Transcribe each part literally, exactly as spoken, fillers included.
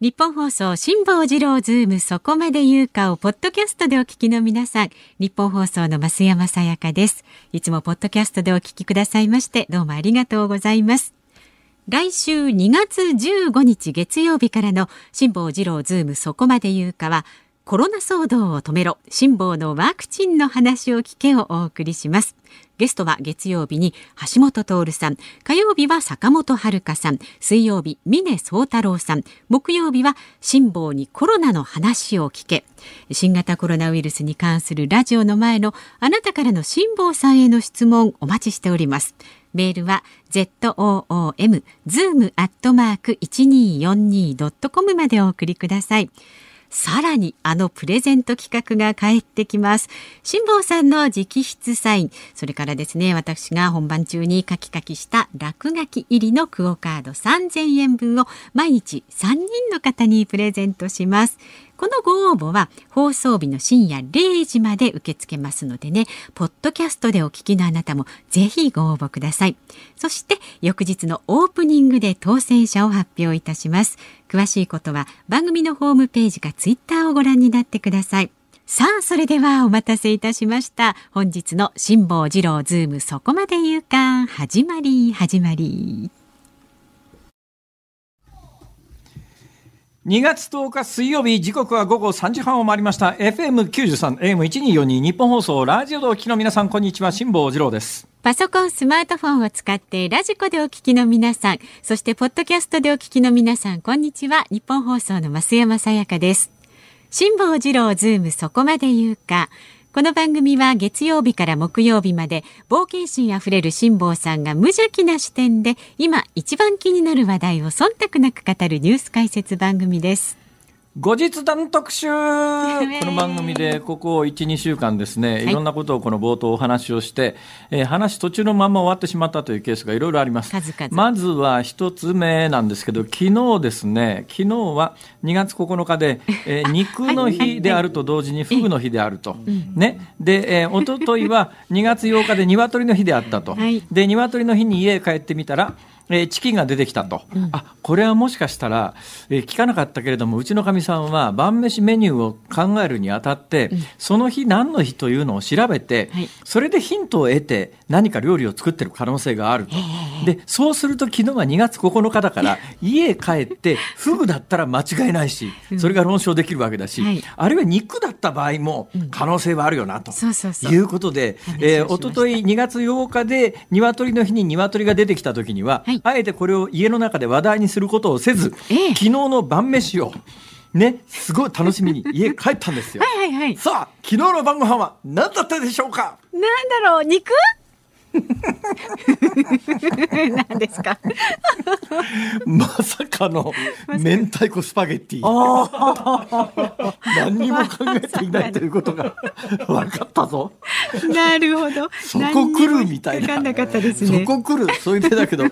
日本放送辛坊治郎ズームそこまで言うかをポッドキャストでお聞きの皆さん、日本放送の増山さやかです。いつもポッドキャストでお聞きくださいましてどうもありがとうございます。来週にがつじゅうごにち月曜日からの辛坊治郎ズームそこまで言うかは、コロナ騒動を止めろ、辛坊のワクチンの話を聞けをお送りします。ゲストは月曜日に橋本徹さん、火曜日は坂本遥さん、水曜日峰宗太郎さん、木曜日は辛坊にコロナの話を聞け、新型コロナウイルスに関するラジオの前のあなたからの辛坊さんへの質問お待ちしております。メールは ズーム アットマーク いちにーよんにー ドット コム までお送りください。さらにあのプレゼント企画が帰ってきます。辛坊さんの直筆サイン、それからですね、私が本番中にカキカキした落書き入りのクオカードさんぜんえんぶんを毎日さんにんの方にプレゼントします。このご応募は放送日の深夜れいじまで受け付けますのでね、ポッドキャストでお聞きのあなたもぜひご応募ください。そして翌日のオープニングで当選者を発表いたします。詳しいことは番組のホームページかツイッターをご覧になってください。さあ、それではお待たせいたしました。本日の辛坊治郎ズームそこまで言うか、始まり始まり。にがつとおか水曜日、時刻はごごさんじはんを回りました。 エフエムきゅうじゅうさん、エーエムせんにひゃくよんじゅうに 日本放送ラジオでお聞きの皆さん、こんにちは、辛坊治郎です。パソコン、スマートフォンを使ってラジコでお聞きの皆さん、そしてポッドキャストでお聞きの皆さん、こんにちは、日本放送の増山さやかです。辛坊治郎ズームそこまで言うか、この番組は月曜日から木曜日まで冒険心あふれる辛坊さんが無邪気な視点で今一番気になる話題を忖度なく語るニュース解説番組です。後日談特集、えー、この番組でここ いちにしゅうかんですね、はい、いろんなことをこの冒頭お話をして、えー、話途中のまま終わってしまったというケースがいろいろあります。数々。まずは一つ目なんですけど、昨日ですね、昨日はにがつここのかで、えー、肉の日であると同時にフグの日であると、ね、で、えー、おとといはにがつようかで鶏の日であったと、はい、で鶏の日に家へ帰ってみたらえー、チキンが出てきたと、うん、あ、これはもしかしたら、えー、聞かなかったけれども、うちのかみさんは晩飯メニューを考えるにあたって、うん、その日何の日というのを調べて、はい、それでヒントを得て何か料理を作ってる可能性があると、でそうすると昨日はにがつここのかだから家へ帰ってフグだったら間違いないし、それが論証できるわけだし、うん、はい、あるいは肉だった場合も可能性はあるよなということで、おとといにがつようかで鶏の日に鶏が出てきた時には、はい、あえてこれを家の中で話題にすることをせず、ええ、昨日の晩飯を、ね、すごい楽しみに家帰ったんですよはいはい、はい、さあ昨日の晩ご飯は何だったでしょうか。なんだろう、肉何ですかまさかの明太子スパゲッティ何にも考えていないということが分かったぞなるほど、そこ来るみたい な, な, かかったです、ね、そこ来る。それでだけど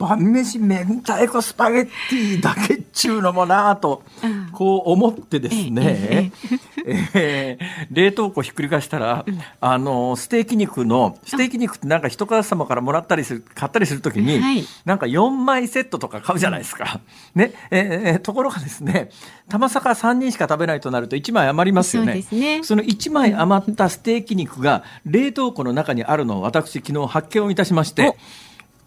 晩飯明太子スパゲッティだけっちゅうのもなとこう思ってですね、ええええ、冷凍庫ひっくり返したら、うん、あのステーキ肉のステーキ肉ってなんか人から様からもらったりする買ったりするときに、はい、なんかよんまいセットとか買うじゃないですか、ね、えー、ところがですね、たまさかさんにんしか食べないとなるといちまい余りますよ ね, そうですね。そのいちまい余ったステーキ肉が冷凍庫の中にあるのを私昨日発見をいたしまして、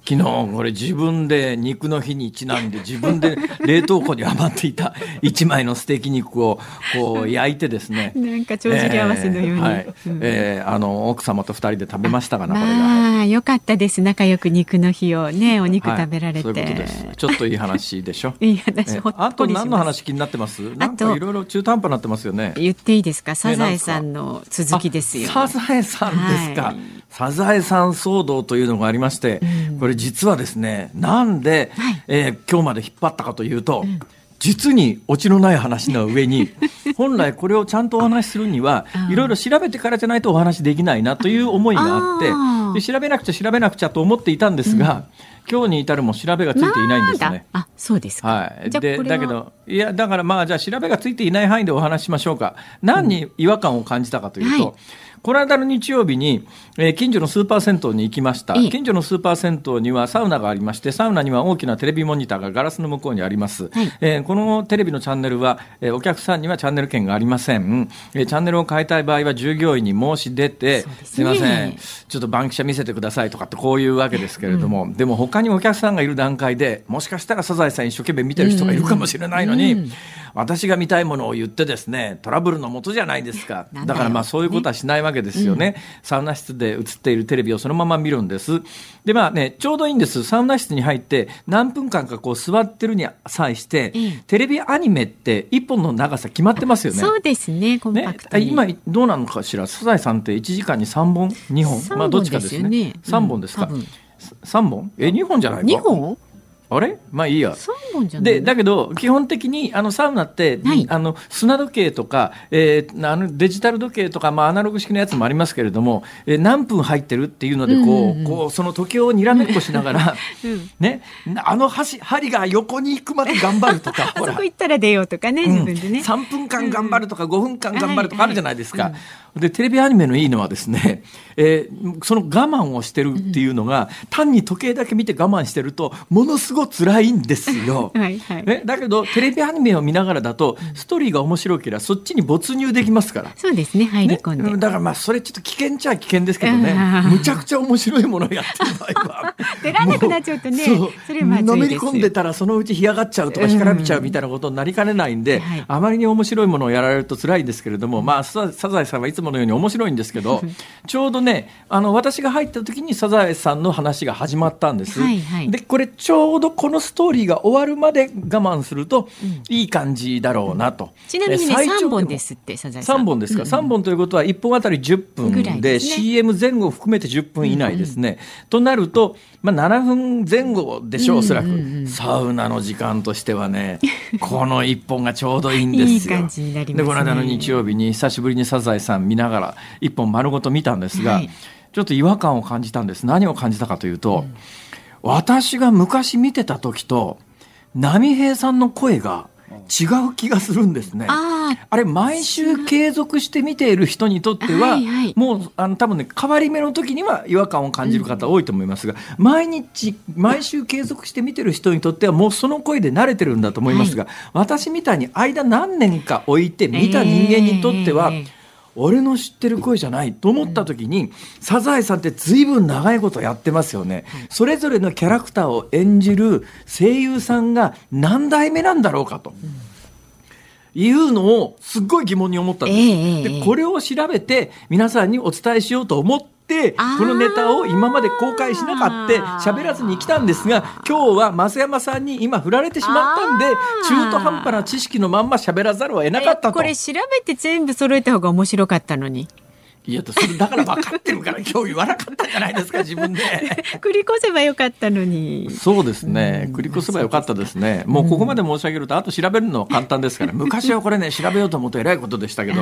昨日これ自分で肉の日にちなんで自分で冷凍庫に余っていたいちまいのステーキ肉をこう焼いてですねなんか帳尻合わせのように、えーはいえー、あの奥様とふたりで食べましたがな、これが、まあ、よかったです。仲良く肉の日をね、お肉食べられて、はい、そういうことです。ちょっといい話でしょいい話、ほっこりします。あと何の話気になってます？なんかいろいろ中途半端になってますよね。言っていいですか？サザエさんの続きですよ、ね、サザエさんですか、はい、サザエさん騒動というのがありまして、うん、これ実はですね、なんで、はい、えー、今日まで引っ張ったかというと、うん、実にオチのない話の上に本来これをちゃんとお話しするにはいろいろ調べてからじゃないとお話できないなという思いがあって、で調べなくちゃ調べなくちゃと思っていたんですが、うん、今日に至るも調べがついていないんですね。あ、そうですか、はい、でだけど、いやだからまあじゃあ調べがついていない範囲でお話ししましょうか。何に違和感を感じたかというと、うん、はい、この間の日曜日に、えー、近所のスーパー銭湯に行きました。近所のスーパー銭湯にはサウナがありまして、サウナには大きなテレビモニターがガラスの向こうにあります、はい。えー、このテレビのチャンネルは、えー、お客さんにはチャンネル権がありません、えー、チャンネルを変えたい場合は従業員に申し出て、そうですね、すいませんちょっとバンキシャ見せてくださいとかってこういうわけですけれども、うん、でも他にお客さんがいる段階でもしかしたらサザエさん一生懸命見てる人がいるかもしれないのに、うんうん、私が見たいものを言ってですね、トラブルの元じゃないですか。だからまあそういうことはしないわけですよね、うん、サウナ室で映っているテレビをそのまま見るんです。でまあね、ちょうどいいんです。サウナ室に入って何分間かこう座ってるに際して、うん、テレビアニメっていっぽんの長さ決まってますよね。そうですね、コンパクトに、ね、今どうなのかしら。サザエさんっていちじかんにさんぼんにほん、ね、まあどっちかですね、さんぼんですか、うん、さんぼんえにほんじゃないかにほんあれまあいいやさんぼんじゃないで。だけど基本的にあのサウナって、はい、あの砂時計とか、えー、あのデジタル時計とか、まあ、アナログ式のやつもありますけれども、えー、何分入ってるっていうのでこう、うんうん、こうその時計をにらめっこしながら、うんね、あの 針, 針が横に行くまで頑張るとかほらあそこ行ったら出ようとかね、うん、自分でねさんぷんかん頑張るとかごふんかん頑張るとかあるじゃないですか、はいはいうん、でテレビアニメのいいのはですね、えー、その我慢をしてるっていうのが、うん、単に時計だけ見て我慢してるとものすごい辛いんですよはい、はいね、だけどテレビアニメを見ながらだとストーリーが面白ければそっちに没入できますからそうですね入り込んで、ね、だからまあそれちょっと危険っちゃ危険ですけどねむちゃくちゃ面白いものをやってる場合は出らなくなっちゃうとねうそれはまずいです。のめり込んでたらそのうち干上がっちゃうとか干からびちゃうみたいなことになりかねないんで、うんはい、あまりに面白いものをやられると辛いんですけれども、まあ、サザエさんはいつものように面白いんですけどちょうどねあの私が入った時にサザエさんの話が始まったんです、はいはい、でこれちょうどこのストーリーが終わるまで我慢するといい感じだろうなと、うん、ちなみにねさんぼんですってサザエさんさんぼんですか、うんうん、さんぼんということはいっぽんあたりじゅっぷん で, で、ね、シーエム前後含めてじゅっぷん以内ですね、うんうん、となると、まあ、ななふんぜん後でしょうおそらく、うんうんうん、サウナの時間としてはねこのいっぽんがちょうどいいんですよいい感じになりますね。でこの間の日曜日に久しぶりにサザエさん見ながらいっぽん丸ごと見たんですが、はい、ちょっと違和感を感じたんです。何を感じたかというと、うん私が昔見てた時と波平さんの声が違う気がするんですね。 あ, あれ毎週継続して見ている人にとっては、はいはい、もうあの多分ね変わり目の時には違和感を感じる方多いと思いますが、うん、毎日毎週継続して見てる人にとってはもうその声で慣れてるんだと思いますが、はい、私みたいに間何年か置いて見た人間にとっては、えー俺の知ってる声じゃないと思った時に、うん、サザエさんって随分長いことやってますよね、うん、それぞれのキャラクターを演じる声優さんが何代目なんだろうかと、うん、いうのをすっごい疑問に思ったんです、えー、でこれを調べて皆さんにお伝えしようと思ってでこのネタを今まで公開しなかった喋らずに来たんですが今日は増山さんに今振られてしまったんで中途半端な知識のまんま喋らざるを得なかったと。これ調べて全部揃えた方が面白かったのに。いやそれだから分かってるから今日言わなかったんじゃないですか自分で繰り越せばよかったのに。そうですね繰り越せばよかったですね、うん、もうここまで申し上げるとあと調べるのは簡単ですから昔はこれね調べようと思うとえらいことでしたけど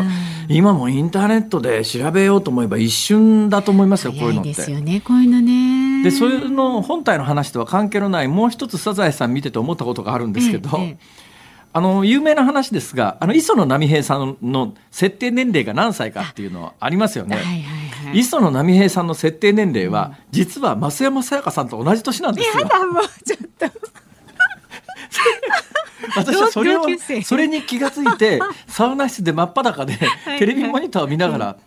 今もインターネットで調べようと思えば一瞬だと思いますよ。こういうのって早いですよねこういうのね。でそういうの本体の話とは関係のないもう一つサザエさん見てて思ったことがあるんですけど、ええあの有名な話ですがあの磯野波平さんの設定年齢が何歳かっていうのはありますよね、はいはいはい、磯野波平さんの設定年齢は、うん、実は増山さやかさんと同じ年なんですよ。やだもうちょっと私はそれをそれに気がついてサウナ室で真っ裸でテレビモニターを見ながらはい、はい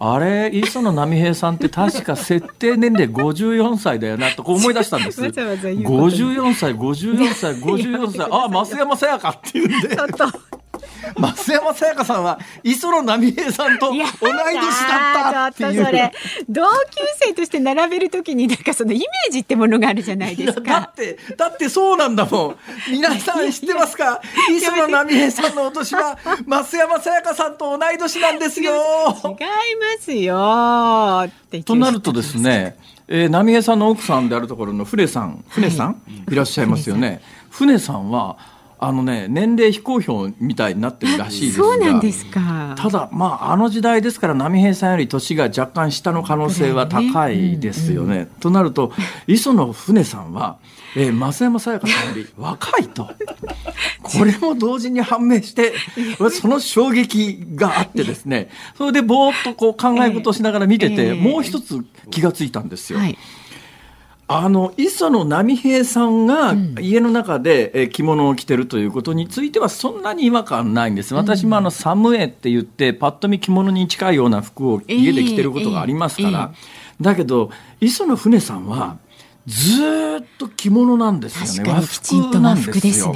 あれ磯野波平さんって確か設定年齢ごじゅうよんさいだよなとこう思い出したんですごじゅうよんさいごじゅうよんさいごじゅうよんさいあ増山さやかっていうんで増山さやかさんは磯野波平さんと同い年だったっていう。いやーちょっとそれ同級生として並べるときになんかそのイメージってものがあるじゃないですか。だってだってそうなんだもん。皆さん知ってますか磯野波平さんのお年は増山さやかさんと同い年なんですよ。違いますよってとなるとですね、えー、波平さんの奥さんであるところの船さん船さん、はい、いらっしゃいますよね。船さんはあのね、年齢非公表みたいになってるらしいですが、そうなんですか。ただ、まあ、あの時代ですから波平さんより年が若干下の可能性は高いですよね、うんうん、となると磯野船さんは、えー、増山さやかさんより若いとこれも同時に判明してその衝撃があってですね、それでぼーっとこう考え事をしながら見てて、えーえー、もう一つ気がついたんですよ、はい、あの磯野波平さんが家の中で着物を着てるということについてはそんなに違和感ないんです。私もあのサムエって言ってパッと見着物に近いような服を家で着てることがありますから、えーえー、だけど磯野船さんはずっと着物なんですよね。和服なんですよ。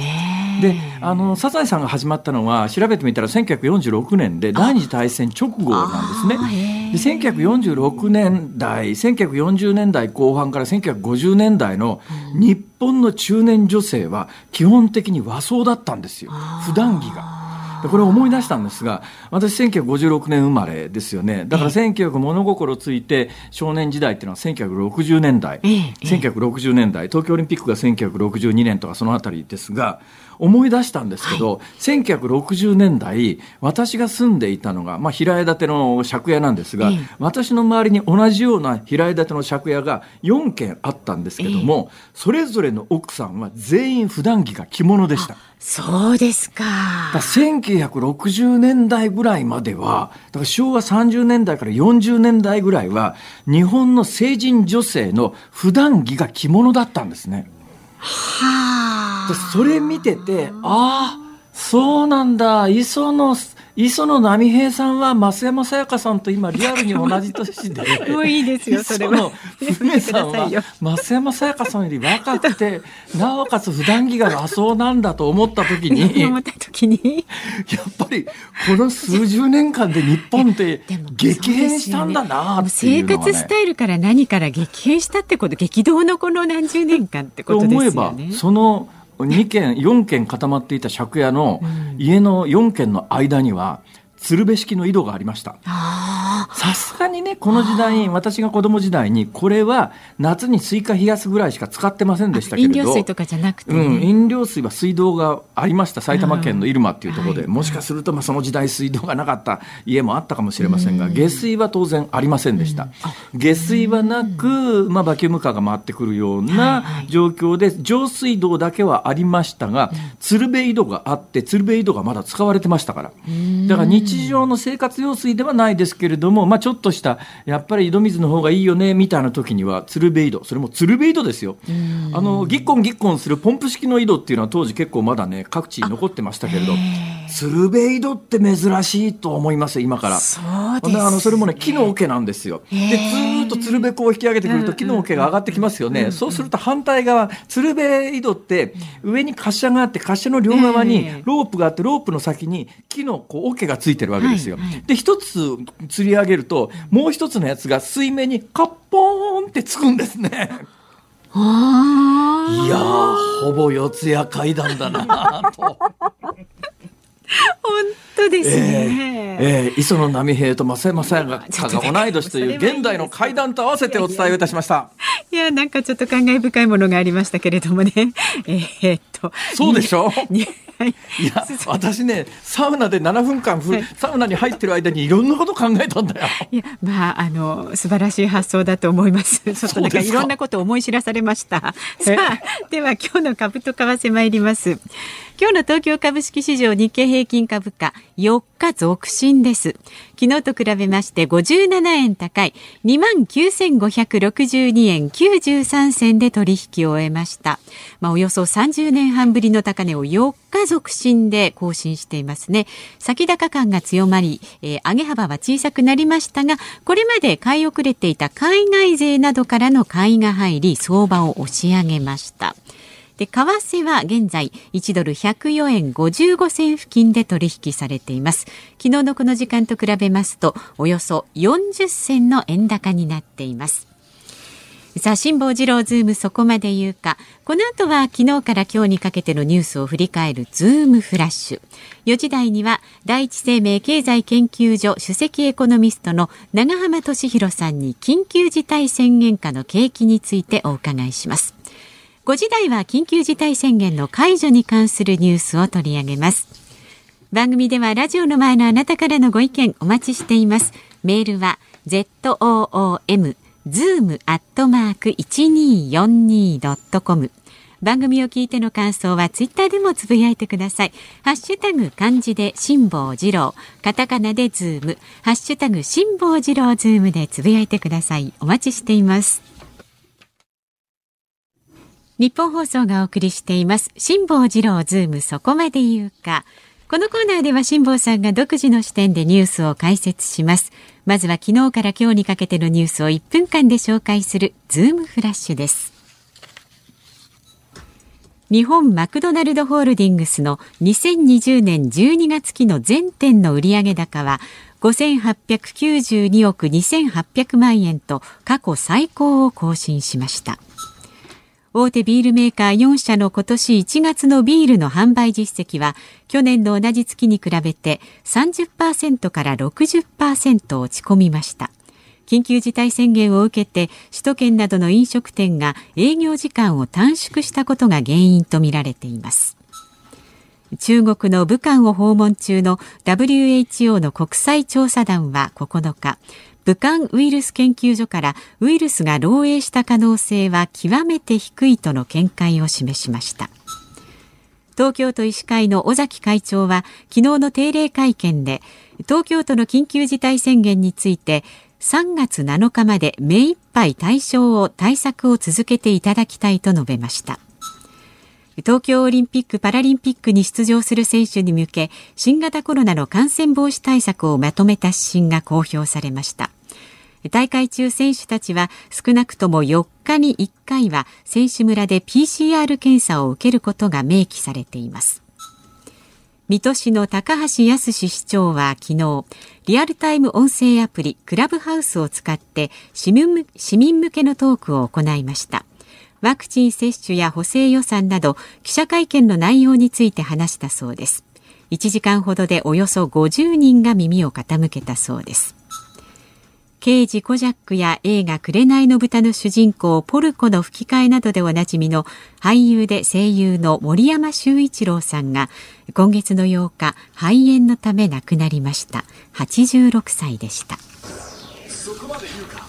で、あのサザエさんが始まったのは調べてみたらせんきゅうひゃくよんじゅうろくねんで第二次大戦直後なんですね。でせんきゅうひゃくよんじゅうろくねんだいせんきゅうひゃくよんじゅうねんだいこう半からせんきゅうひゃくごじゅうねんだいの日本の中年女性は基本的に和装だったんですよ、普段着が。これを思い出したんですが、私せんきゅうひゃくごじゅうろくねん生まれですよね。だからせんきゅうひゃく物心ついて少年時代っていうのはせんきゅうひゃくろくじゅうねんだい、せんきゅうひゃくろくじゅうねんだい、東京オリンピックがせんきゅうひゃくろくじゅうにねんとかそのあたりですが、思い出したんですけど、はい、せんきゅうひゃくろくじゅうねんだい私が住んでいたのが、まあ、平屋建ての借家なんですが、ええ、私の周りに同じような平屋建ての借家がよんけんあったんですけども、ええ、それぞれの奥さんは全員普段着が着物でした。そうですか。だせんきゅうひゃくろくじゅうねんだいぐらいまでは、だから昭和さんじゅうねんだいからよんじゅうねんだいぐらいは日本の成人女性の普段着が着物だったんですね。はあ、それ見てて、ああそうなんだ、磯野磯野波平さんは増山さやかさんと今リアルに同じ年でもういいですよ、それは。磯野船さんは増山さやかさんより若くてなおかつ普段着が和装なんだと思った時に思った時にやっぱりこの数十年間で日本って激変したんだなっていうのはね、生活スタイルから何から激変したってこと、激動のこの何十年間ってことですよね。と思えばそのにけんよんけん固まっていた借家の家のよんけんの間には鶴瓶式の井戸がありました。さすがにね、この時代、私が子供時代にこれは夏にスイカ冷やすぐらいしか使ってませんでしたけれど、飲料水とかじゃなくて、ね、うん、飲料水は水道がありました。埼玉県の入間っていうところで、うん、もしかするとまあその時代水道がなかった家もあったかもしれませんが、下水は当然ありませんでした、うん、下水はなく、まあ、バキュームカーが回ってくるような状況で、はいはい、上水道だけはありましたが、鶴瓶井戸があって、鶴瓶井戸がまだ使われてましたから、だから日日常の生活用水ではないですけれども、まあ、ちょっとしたやっぱり井戸水の方がいいよねみたいな時には鶴瓶井戸、それも鶴瓶井戸ですよ。あのギッコンギッコンするポンプ式の井戸っていうのは当時結構まだね各地に残ってましたけれど、鶴瓶井戸って珍しいと思います今から。 そうですね。あのそれもね木の桶なんですよ。でずーっと鶴瓶を引き上げてくると木の桶が上がってきますよね、うんうん、そうすると反対側、鶴瓶井戸って上に滑車があって、滑車の両側にロープがあって、ロープの先に木のこう桶がついてるわけですよ、はいはい、で一つ釣り上げるともう一つのやつが水面にカッポーンってつくんですね。あ、いやー、ほぼ四谷怪談だなと本当ですね、えーえー、磯野波平と増山さやかが同い年という現代の怪談と合わせてお伝えいたしました。いや、なんかちょっと感慨深いものがありましたけれどもね、えー、っとそうでしょいや私ね、サウナでななふんかんふ、はい、サウナに入ってる間にいろんなこと考えたんだよ。いや、まあ、あの素晴らしい発想だと思います。ちょっとなんかいろんなことを思い知らされました。さあ、では今日の株と為替参ります。今日の東京株式市場、日経平均株価よっか続伸です。昨日と比べましてごじゅうななえん高い にまんきゅうせんごひゃくろくじゅうにえんきゅうじゅうさんせんで取引を終えました、まあ、およそさんじゅうねんはんぶりの高値をよっか続伸で更新していますね。先高感が強まり、えー、上げ幅は小さくなりましたが、これまで買い遅れていた海外勢などからの買いが入り、相場を押し上げました。で、為替は現在いちドルひゃくよえんごじゅうごせん付近で取引されています。昨日のこの時間と比べますとおよそよんじゅっせんの円高になっています。さあ、辛坊治郎ズームそこまで言うか。この後は昨日から今日にかけてのニュースを振り返るズームフラッシュ。よじ台には第一生命経済研究所首席エコノミストの永濱利廣さんに緊急事態宣言下の景気についてお伺いします。ごじ台は緊急事態宣言の解除に関するニュースを取り上げます。番組ではラジオの前のあなたからのご意見お待ちしています。メールは ズーム アットマーク いちにーよんにー ドットコム。 番組を聞いての感想はツイッターでもつぶやいてください。ハッシュタグ漢字で辛坊治郎、カタカナでズーム、ハッシュタグ辛坊治郎ズームでつぶやいてください。お待ちしています。日本放送がお送りしています。辛坊治郎ズームそこまで言うか。このコーナーでは辛坊さんが独自の視点でニュースを解説します。まずは昨日から今日にかけてのニュースをいっぷんかんで紹介するズームフラッシュです。日本マクドナルドホールディングスのにせんにじゅうねんじゅうにがつ期の全店の売上高はごせんはっぴゃくきゅうじゅうにおくにせんはっぴゃくまんえんと過去最高を更新しました。大手ビールメーカーよんしゃの今年いちがつのビールの販売実績は去年の同じ月に比べて さんじゅっパーセント から ろくじゅっパーセント 落ち込みました。緊急事態宣言を受けて首都圏などの飲食店が営業時間を短縮したことが原因とみられています。中国の武漢を訪問中の ダブリューエイチオー の国際調査団はここのか、武漢ウイルス研究所からウイルスが漏洩した可能性は極めて低いとの見解を示しました。東京都医師会の尾崎会長は昨日の定例会見で、東京都の緊急事態宣言についてさんがつなのかまで目いっぱい対象を対策を続けていただきたいと述べました。東京オリンピック・パラリンピックに出場する選手に向け、新型コロナの感染防止対策をまとめた指針が公表されました。大会中、選手たちは少なくともよっかにいっかいは選手村で ピーシーアール 検査を受けることが明記されています。水戸市の高橋康市長は昨日、リアルタイム音声アプリクラブハウスを使って市民、市民向けのトークを行いました。ワクチン接種や補正予算など記者会見の内容について話したそうです。いちじかんほどでおよそごじゅうにんが耳を傾けたそうです。刑事コジャックや映画紅の豚の主人公ポルコの吹き替えなどでおなじみの俳優で声優の森山修一郎さんが今月のようか肺炎のため亡くなりました。はちじゅうろくさいでした。そこまで言うか。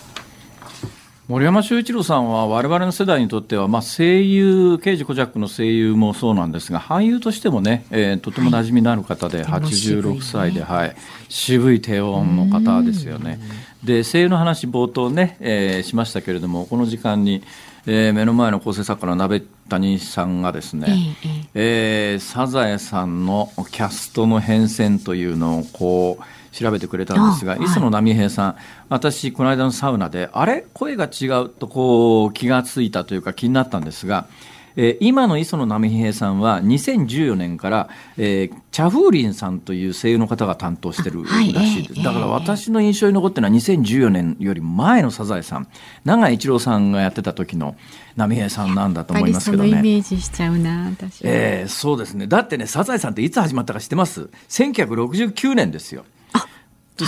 森山修一郎さんは我々の世代にとっては、まあ、声優、刑事コジャックの声優もそうなんですが、俳優としてもね、えー、とても馴染みのある方で、はい、はちじゅうろくさいで、はい、渋い低音の方ですよね。で、声優の話冒頭ね、えー、しましたけれども、この時間に、えー、目の前の構成作家の鍋谷さんがですね、えーえー、サザエさんのキャストの変遷というのをこう調べてくれたんですが、磯野波平さん、はい、私この間のサウナであれ声が違うとこう気がついたというか気になったんですが、えー、今の磯野波平さんはにせんじゅうよねんから、えー、チャフーリンさんという声優の方が担当してるらしいです、はい、だから私の印象に残ってるのはにせんじゅうよねんより前のサザエさん、永井一郎さんがやってた時の波平さんなんだと思いますけどね。やっぱりそのイメージしちゃうな私、えー、そうですね。だってね、サザエさんっていつ始まったか知ってます？せんきゅうひゃくろくじゅうきゅうねんですよ。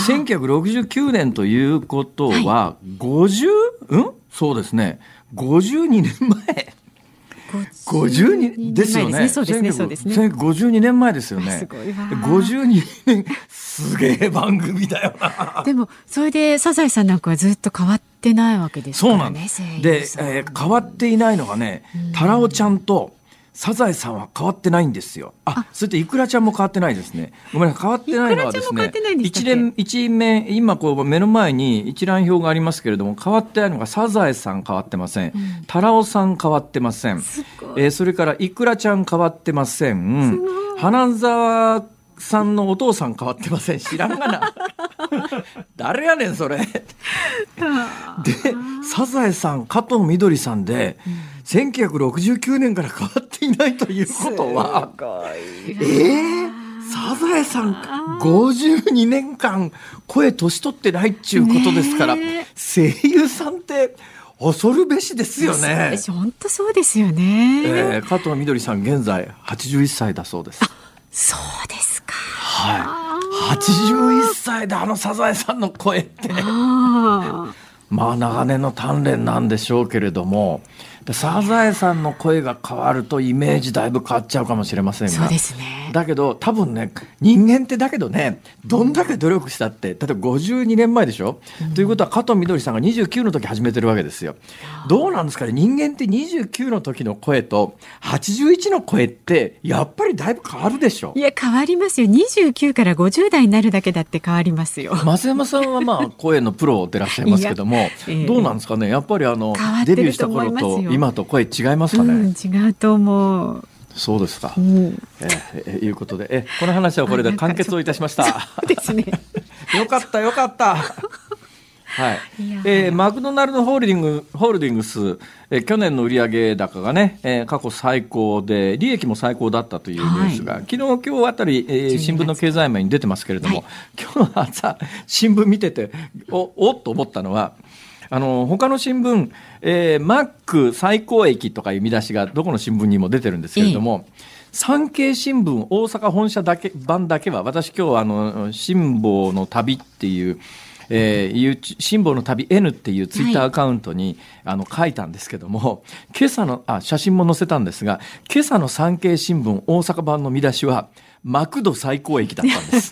せんきゅうひゃくろくじゅうきゅうねんということは、ごじゅう、うん、そうですね、ごじゅうにねんまえ、ごじゅうにねんですよね。ごじゅうにねんまえですよね。ごじゅうにねん、すげえ番組だよな。でもそれでサザエさんなんかはずっと変わってないわけですからね。そうなんです。で、えー、変わっていないのがね、タラオちゃんとサザエさんは変わってないんですよ。あ、それとイクラちゃんも変わってないですね。ごめんなさい、変わってないのはですね、一連一面今こう目の前に一覧表がありますけれども、変わってないのがサザエさん変わってません。うん、タラオさん変わってません。えー、それからイクラちゃん変わってません。花沢さんのお父さん変わってません。知らんがな。誰やねんそれ。で、サザエさん加藤みどりさんで。うん、せんきゅうひゃくろくじゅうきゅうねんから変わっていないということは、えー、サザエさんごじゅうにねんかん声年取ってないっちゅうことですから、ね、声優さんって恐るべしですよね。本当そうですよね。えー、加藤みどりさん現在はちじゅういっさいだそうです。あ、そうですか。はい、はちじゅういっさいであのサザエさんの声って、あまあ長年の鍛錬なんでしょうけれども、でサザエさんの声が変わるとイメージだいぶ変わっちゃうかもしれませんが、そうですね、だけど多分ね、人間ってだけどね、どんだけ努力したって、例えばごじゅうにねんまえでしょ、うん、ということは加藤みどりさんがにじゅうきゅうの時始めてるわけですよ。どうなんですかね、人間ってにじゅうきゅうの時の声とはちじゅういちの声ってやっぱりだいぶ変わるでしょ。いや変わりますよ。にじゅうきゅうからごじゅう代になるだけだって変わりますよ。増山さんはまあ声のプロでらっしゃいますけども、えー、どうなんですかね、やっぱりあのデビューした頃と今と声違いますかね、うん、違うと思う。そうですか、うん、えいうことでえこの話はこれで完結をいたしました。そうですねよかったよかったはい、えー、マクドナルドホールディング、ホールディングス、えー、去年の売上高がね、えー、過去最高で利益も最高だったというニュースが、はい、昨日今日あたり、えー、新聞の経済面に出てますけれども、はい、今日朝新聞見てて お, おっと思ったのはあの他の新聞、えー、マック最高益とかいう見出しがどこの新聞にも出てるんですけれども、ええ、産経新聞大阪本社だけ版だけは、私今日あの辛坊の旅っていう、えー、辛坊の旅 N っていうツイッターアカウントに、はい、あの書いたんですけども、今朝のあ写真も載せたんですが、今朝の産経新聞大阪版の見出しはマクド最高益だったんです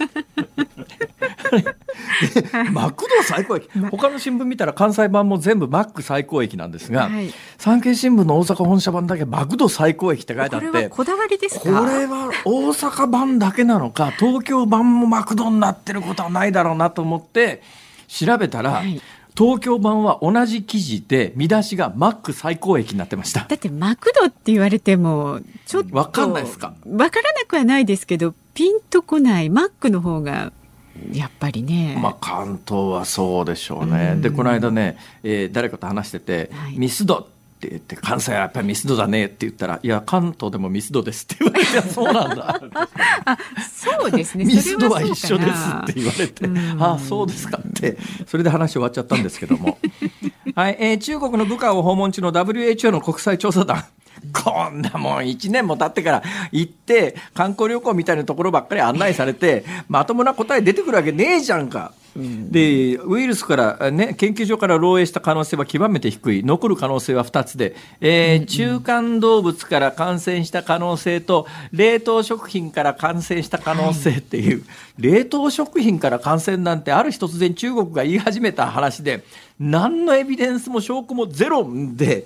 マクド最高益、他の新聞見たら関西版も全部マック最高益なんですが、はい、産経新聞の大阪本社版だけマクド最高益って書いてあって、これはこだわりですか。これは大阪版だけなのか、東京版もマクドになってることはないだろうなと思って調べたら、はい、東京版は同じ記事で見出しがマック最高益になってました。だってマクドって言われてもちょっと分かんないですか、分からなくはないですけどピンとこない。マックの方がやっぱりね、まあ、関東はそうでしょうね、うん、でこの間ね、えー、誰かと話してて、はい、ミスドって言って、関西はやっぱりミスドだねって言ったら、いや関東でもミスドですって言われてそうなんだあそうですねミスドは一緒ですって言われて、うん、ああそうですかって、それで話終わっちゃったんですけどもはい、えー、中国の武漢を訪問中の ダブリューエイチオー の国際調査団こんなもんいちねんも経ってから行って観光旅行みたいなところばっかり案内されてまともな答え出てくるわけねえじゃんか。でウイルスから、ね、研究所から漏洩した可能性は極めて低い。残る可能性はふたつで、えーうんうん、中間動物から感染した可能性と冷凍食品から感染した可能性っていう、はい、冷凍食品から感染なんてある日突然中国が言い始めた話で、何のエビデンスも証拠もゼロで、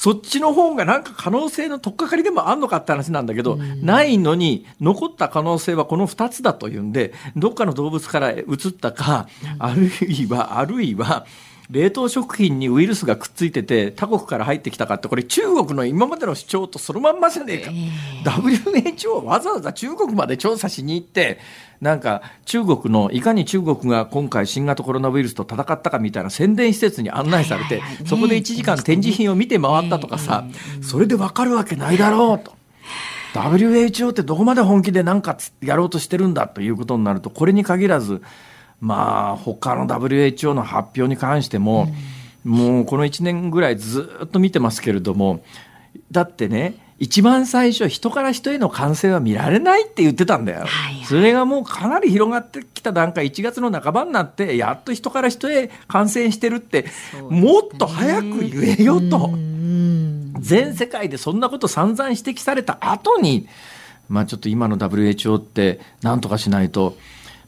そっちの方がなんか可能性の取っかかりでもあんのかって話なんだけど、うん、ないのに残った可能性はこのふたつだというんで、どっかの動物から移ったか、あるいはあるいは冷凍食品にウイルスがくっついてて他国から入ってきたかって、これ中国の今までの主張とそのまんまじゃねえか、えー、ダブリューエイチオー はわざわざ中国まで調査しに行って、なんか中国のいかに中国が今回新型コロナウイルスと戦ったかみたいな宣伝施設に案内されて、はいはいはいね、そこでいちじかん展示品を見て回ったとかさ、えー、それで分かるわけないだろうとダブリューエイチオー ってどこまで本気でなんかやろうとしてるんだということになると、これに限らずまあ他の ダブリューエイチオー の発表に関しても、うん、もうこのいちねんぐらいずっと見てますけれども、だってね一番最初人から人への感染は見られないって言ってたんだよ、はいはい、それがもうかなり広がってきた段階、いちがつの半ばになってやっと人から人へ感染してるって、もっと早く言えよと、うん全世界でそんなこと散々指摘された後に、まあちょっと今の ダブリューエイチオー ってなんとかしないと、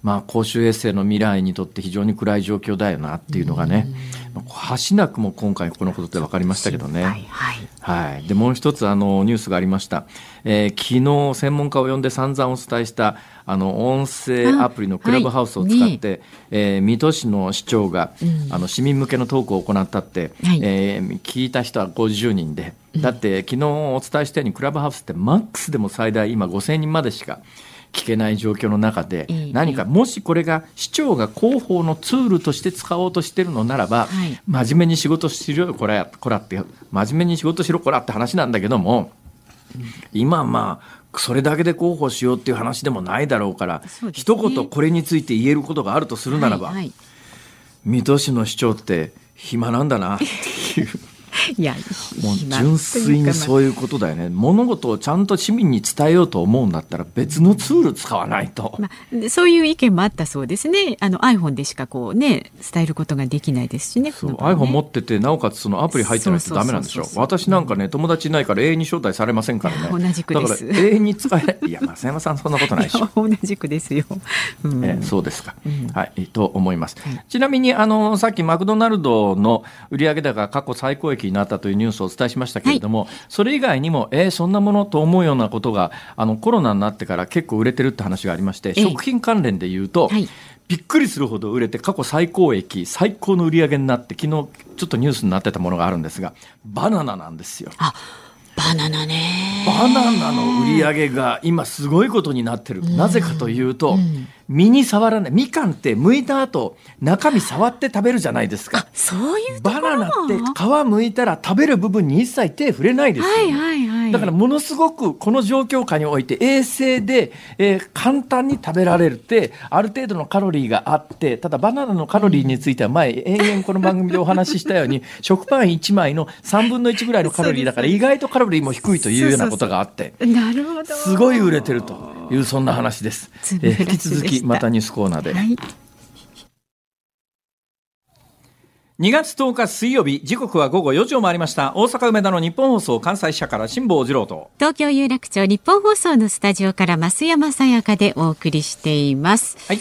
まあ、公衆衛生の未来にとって非常に暗い状況だよなっていうのがね、まあ、はしなくも今回このことで分かりましたけどね、はいはいはい、でもう一つあのニュースがありました、えー、昨日専門家を呼んで散々お伝えしたあの音声アプリのクラブハウスを使って、はいえー、水戸市の市長が、うん、あの市民向けのトークを行ったって、はいえー、聞いた人はごじゅうにんで、だって昨日お伝えしたようにクラブハウスってマックスでも最大今ごせんにんまでしか聞けない状況の中で、何かもしこれが市長が広報のツールとして使おうとしてるのならば、はい、真面目に仕事しろよこらこらって真面目に仕事しろこらって話なんだけども、今まあそれだけで広報しようっていう話でもないだろうから、ね、一言これについて言えることがあるとするならば、はいはい、水戸市の市長って暇なんだなっていういやもう純粋にそういうことだよね。物事をちゃんと市民に伝えようと思うんだったら別のツール使わないと、まあ、そういう意見もあったそうですね。あの iPhone でしかこう、ね、伝えることができないですしね。そう、ね、iPhone 持っててなおかつそのアプリ入ってないとダメなんでしょ。私なんかね友達いないから永遠に招待されませんからね。同じくです。だから永遠に使えない。いや松山さんそんなことないでしょ。同じくですよ、うんえー、そうですか、うんはい、と思います、はい、ちなみにあのさっきマクドナルドの売上高が過去最高益になったというニュースをお伝えしましたけれども、はい、それ以外にも、えー、そんなものと思うようなことがあのコロナになってから結構売れてるって話がありまして、えー、食品関連でいうと、はい、びっくりするほど売れて過去最高益最高の売り上げになって昨日ちょっとニュースになってたものがあるんですがバナナなんですよ。あバナナね。バナナの売り上げが今すごいことになってる。なぜかというと、うん、実に触らない。みかんって剥いた後中身触って食べるじゃないですか。そういうところ。バナナって皮剥いたら食べる部分に一切手触れないですよね。はいはいはい、だからものすごくこの状況下において衛生で、えー、簡単に食べられるってある程度のカロリーがあって、ただバナナのカロリーについては前、うん、延々この番組でお話ししたように食パンいちまいのさんぶんのいちぐらいのカロリーだから意外とカロリーよりも低いというようなことがあって、すごい売れてるという、そんな話です。えー、引き続きまたニュースコーナーで、はい、にがつとおか水曜日、時刻はごごよじを回りました。大阪梅田の日本放送関西支社から辛坊治郎と東京有楽町日本放送のスタジオから増山さやかでお送りしています。はい、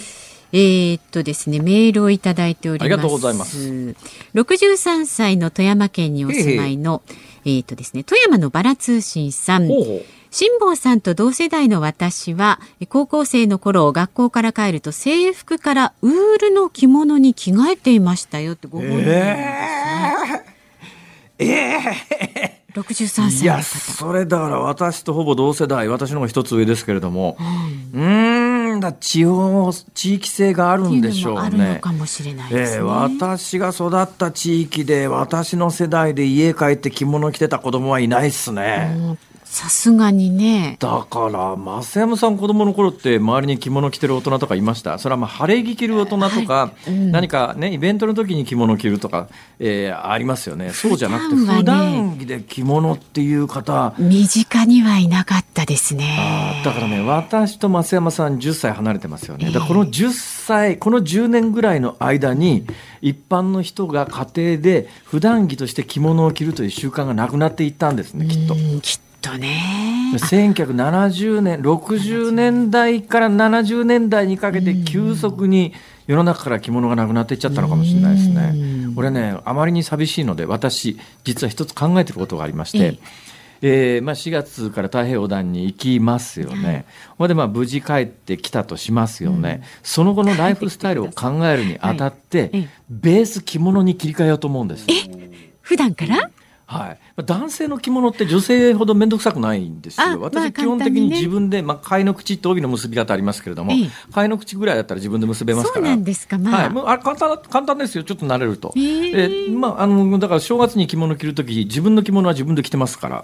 えーっとですね、メールをいただいております。ありがとうございます。ろくじゅうさんさいの富山県にお住まいのえーっとですね、富山のバラ通信さん。ほうほう。辛坊さんと同世代の私は高校生の頃、学校から帰ると制服からウールの着物に着替えていましたよってご本人ですね。えー、えーろくじゅうさんさいの方。いや、それだから私とほぼ同世代、私の方が一つ上ですけれども、うん、うーんだ地方地域性があるんでしょうね。あるのかもしれないですね。えー、私が育った地域で私の世代で家帰って着物着てた子供はいないっすね。うん、さすがにね。だから増山さん子供の頃って周りに着物着てる大人とかいました？それはまあ晴れ着着る大人とか、はいうん、何かねイベントの時に着物着るとか、えー、ありますよね。そうじゃなくて普段、ね、普段着で着物っていう方身近にはいなかったですね。あ、だからね、私と増山さんじゅっさい離れてますよね。だからこのじゅっさい、このじゅうねんぐらいの間に一般の人が家庭で普段着として着物を着るという習慣がなくなっていったんですね、きっと。うん、きっととね、せんきゅうひゃくななじゅうねん、ろくじゅうねんだいからななじゅうねんだいにかけて急速に世の中から着物がなくなっていっちゃったのかもしれないですね。俺ね、あまりに寂しいので私実は一つ考えていることがありまして、え、えーまあ、しがつから太平洋団に行きますよね。はい、でまあ無事帰ってきたとしますよね。うん、その後のライフスタイルを考えるにあたって、はいはい、ベース着物に切り替えようと思うんです。え、普段から？はい、男性の着物って女性ほど面倒くさくないんですよ。私基本的に自分で、まあね、まあ、貝の口って帯の結び方ありますけれども、貝の口ぐらいだったら自分で結べますから。そうなんですか。まあ、はい、もうあれ簡単、簡単ですよ。ちょっと慣れると。えー、まあ、あのだから正月に着物着るとき自分の着物は自分で着てますから。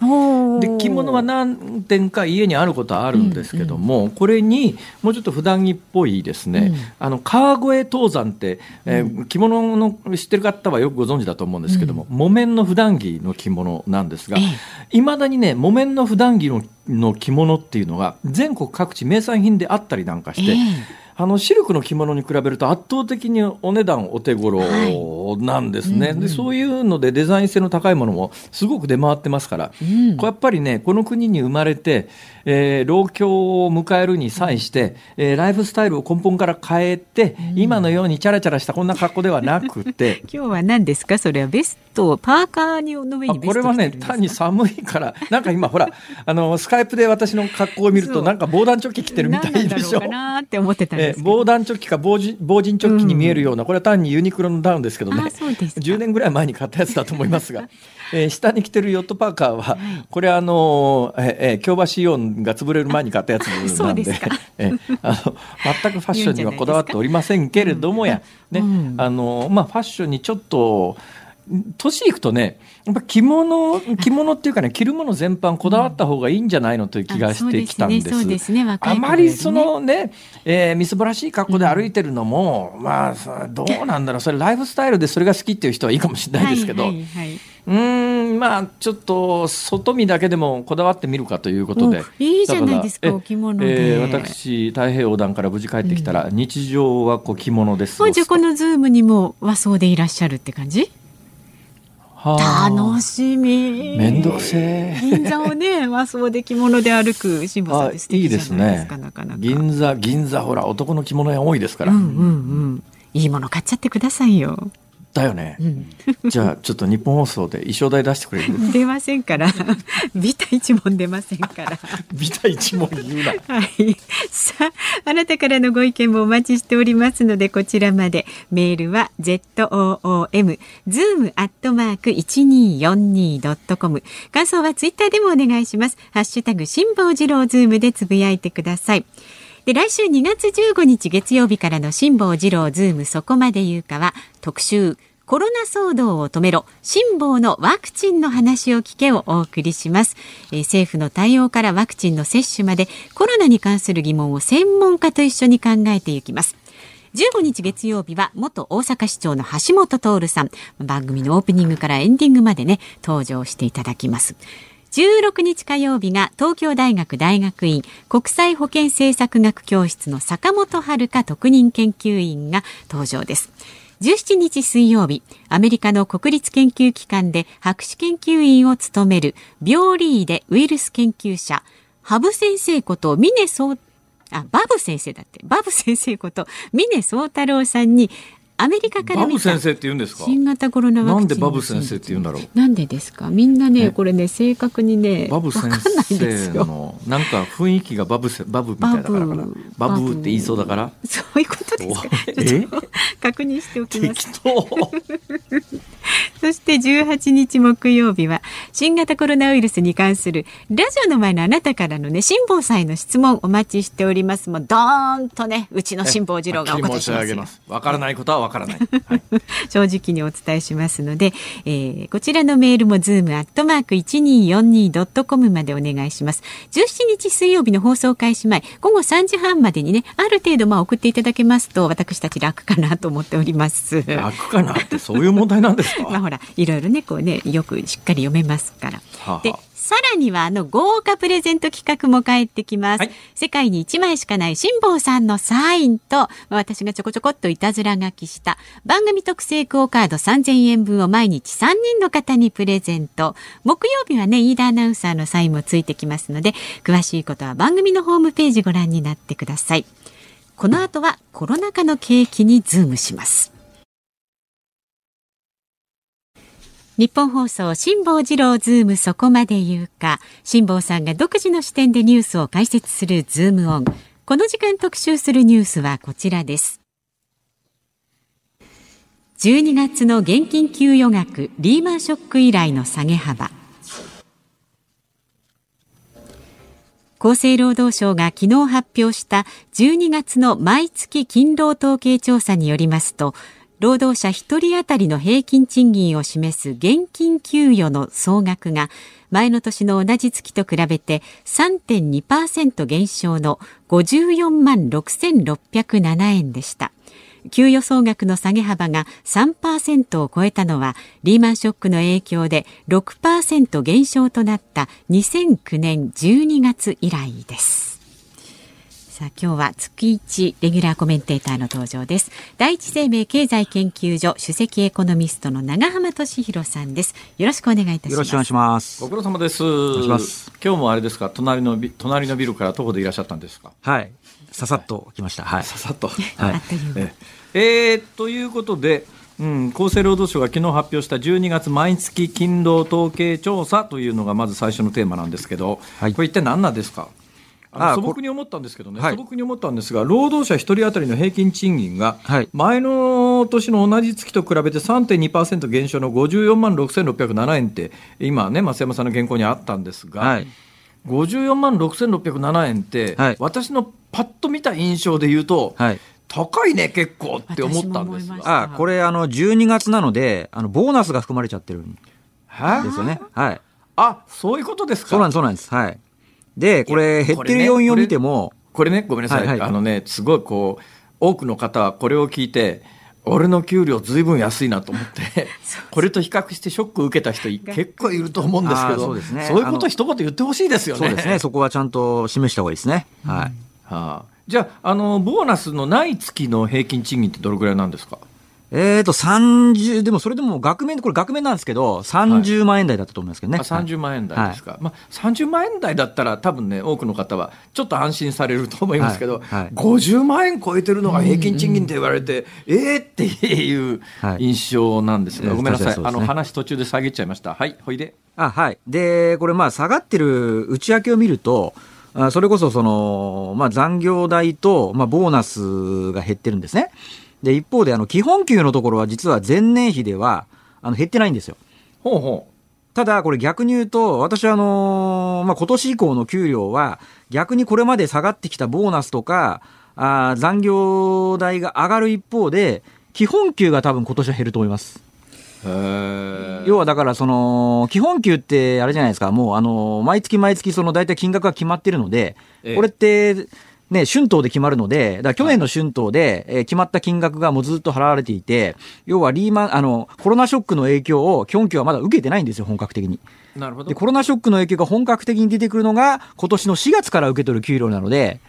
で着物は何点か家にあることはあるんですけども、うんうん、これにもうちょっと普段着っぽいですね、うん、あの川越登山って、えーうん、着物の知ってる方はよくご存知だと思うんですけども、うん、木綿の普段着の着物なんですが、いまだにね木綿の普段着の、の着物っていうのが全国各地名産品であったりなんかして、えー、あのシルクの着物に比べると圧倒的にお値段お手頃なんですね。はいうんうん、でそういうのでデザイン性の高いものもすごく出回ってますから、うん、やっぱりねこの国に生まれて、えー、老境を迎えるに際して、えー、ライフスタイルを根本から変えて、うん、今のようにチャラチャラしたこんな格好ではなくて今日は何ですかそれは。ベストパーカーの上にベスト着てるんですか？これはね単に寒いから、なんか今ほらあのスカイプで私の格好を見るとなんか防弾チョッキ着てるみたいでしょ。なんだろうかなって思ってたんですけど、えー、防弾チョッキか防塵、防塵チョッキに見えるような、うん、これは単にユニクロのダウンですけどね。あ、そうですか。じゅうねんぐらい前に買ったやつだと思いますがえー、下に着てるヨットパーカーは、はい、これあのーえー、京橋イオンが潰れる前に買ったやつなんで、えー、あの全くファッションにはこだわっておりませんけれどもや、ね、うん、あのーまあ、ファッションにちょっと年いくとね、やっぱ着物、着物っていうかね、着るもの全般こだわった方がいいんじゃないのという気がしてきたんです。うん、あ、そうですね、そうですね、若い頃よりね。あまりそのね、えー、みすぼらしい格好で歩いてるのも、うん、まあどうなんだろう、それライフスタイルでそれが好きっていう人はいいかもしれないですけど、はいはいはい、うーんん、まあちょっと外見だけでもこだわってみるかということで、いいじゃないですか、お着物で、えー、私太平洋横断から無事帰ってきたら、うん、日常はこ着物です。じゃあこのズームにも和装でいらっしゃるって感じ。楽しみ。めんどくせえ。銀座をね和装で着物で歩く辛坊さんって素敵じゃないですか。いいですね、なかなか銀座銀座ほら男の着物屋多いですから、うんうんうん、いいもの買っちゃってくださいよ。だよね、うん、じゃあちょっと日本放送で衣装代出してくれる出ませんからビタ一問出ませんからビタ一問言うな、はい、さあ、あなたからのご意見もお待ちしておりますので、こちらまでメールは ズーム アットマーク いちにーよんにー ドットコム、 感想はツイッターでもお願いします。ハッシュタグ辛坊治郎ズームでつぶやいてください。で、来週にがつじゅうごにち月曜日からの辛坊治郎ズームそこまで言うかは特集、コロナ騒動を止めろ辛坊のワクチンの話を聞けをお送りします、えー、政府の対応からワクチンの接種までコロナに関する疑問を専門家と一緒に考えていきます。じゅうごにち月曜日は元大阪市長の橋下徹さん、番組のオープニングからエンディングまでね登場していただきます。じゅうろくにち火曜日が東京大学大学院国際保健政策学教室の坂本遥特任研究員が登場です。じゅうしちにち水曜日、アメリカの国立研究機関で博士研究員を務める病理医でウイルス研究者、ハブ先生ことミネソー、あ、バブ先生だって、バブ先生ことミネソー太郎さんにアメリカから見たバブ先生って言うんですか。新型コロナワクチンなんでバブ先生って言うんだろう。なんでですか。みんなね、ねこれね正確にねバブ先生のなんか雰囲気がバブせバブみたいだからからバブって言いそうだから。そういうことですか。ちょっと確認しておきます。適当。そしてじゅうはちにち木曜日は新型コロナウイルスに関するラジオの前のあなたからのね辛坊さんへの質問お待ちしております。もうドーンとねうちの辛坊治郎がお答えします。わからないことは。わからない、はい、正直にお伝えしますので、えー、こちらのメールも ズーム アットマーク いちにーよんにー ドットコム までお願いします。じゅうしちにち水曜日の放送開始前午後さんじはんまでにねある程度まあ送っていただけますと私たち楽かなと思っております。楽かなってそういう問題なんですかまあほらいろいろねこうねよくしっかり読めますから、はあ、でさらにはあの豪華プレゼント企画も帰ってきます、はい、世界にいちまいしかない辛坊さんのサインと私がちょこちょこっといたずら書きした番組特製クオカードさんぜんえんぶんを毎日さんにんの方にプレゼント。木曜日はね飯田アナウンサーのサインもついてきますので詳しいことは番組のホームページご覧になってください。この後はコロナ禍の景気にズームします。日本放送辛坊治郎ズームそこまで言うか、辛坊さんが独自の視点でニュースを解説するズームオン。この時間特集するニュースはこちらです。じゅうにがつの現金給与額リーマンショック以来の下げ幅。厚生労働省が昨日発表したじゅうにがつの毎月勤労統計調査によりますと、労働者ひとり当たりの平均賃金を示す現金給与の総額が前の年の同じ月と比べて さんてんにパーセント 減少のごじゅうよんまんろくせんろっぴゃくななえんでした。給与総額の下げ幅が さんパーセント を超えたのはリーマンショックの影響で ろくパーセント 減少となったにせんきゅうねんじゅうにがつ以来です。さあ今日は月いちレギュラーコメンテーターの登場です。第一生命経済研究所首席エコノミストの永濱利廣さんです。よろしくお願いいたします。よろしくお願いします。ご苦労様です。今日もあれですか、隣のビ、隣のビルから徒歩でいらっしゃったんですか。はいささっと来ました、はい、ささっと、はい、あっという間、えー、ということで、うん、厚生労働省が昨日発表したじゅうにがつ毎月勤労統計調査というのがまず最初のテーマなんですけど、はい、これ一体何なんですか。ああ素朴に思ったんですけどね、はい、素朴に思ったんですが、労働者ひとり当たりの平均賃金が前の年の同じ月と比べて さんてんにパーセント 減少のごじゅうよんまんろくせんろっぴゃくななえんって今ね松山さんの原稿にあったんですが、はい、ごじゅうよんまんろくせんろっぴゃくななえんって、はい、私のパッと見た印象で言うと、はい、高いね結構って思ったんですが、ああこれあのじゅうにがつなのであのボーナスが含まれちゃってるんですよね。はい、あそういうことですか。そうなんです、そうなんです、はい。でこれ減ってる要因を見てもこれ ね, これこれねごめんなさい、はいはい、あのねすごいこう多くの方はこれを聞いて俺の給料ずいぶん安いなと思ってこれと比較してショックを受けた人結構いると思うんですけど、そうですね、そういうことを一言言ってほしいですよね。そうですね、そこはちゃんと示した方がいいですね、うん、はい、はあ、じゃあ、あのボーナスのない月の平均賃金ってどれくらいなんですか？えーとさんじゅう、でもそれでも額面、これ額面なんですけどさんじゅうまんえん台だったと思いますけどね、はい、あさんじゅうまんえん台ですか、はい、まあ、さんじゅうまんえん台だったら多分ね多くの方はちょっと安心されると思いますけど、はいはい、ごじゅうまんえん超えてるのが平均賃金って言われて、うんうん、えーっていう印象なんですが、はい、ごめんなさい、えーね、あの話途中で下げちゃいました。はい、ほいで、あ、はい、でこれまあ下がってる内訳を見ると、あ、それこそ、その、まあ、残業代と、まあ、ボーナスが減ってるんですね。で一方であの基本給のところは実は前年比ではあの減ってないんですよ。ほうほう。ただこれ逆に言うと私はあのーまあ、今年以降の給料は逆にこれまで下がってきたボーナスとかあ残業代が上がる一方で基本給が多分今年は減ると思います。へー。要はだからその基本給ってあれじゃないですか、もうあの毎月毎月その大体金額が決まってるので、ええ、これってね、春闘で決まるので、だから去年の春闘で、えー、決まった金額がもうずっと払われていて、要はリーマン、あの、コロナショックの影響を、基本給はまだ受けてないんですよ、本格的に。なるほど。で、コロナショックの影響が本格的に出てくるのが、今年のしがつから受け取る給料なので、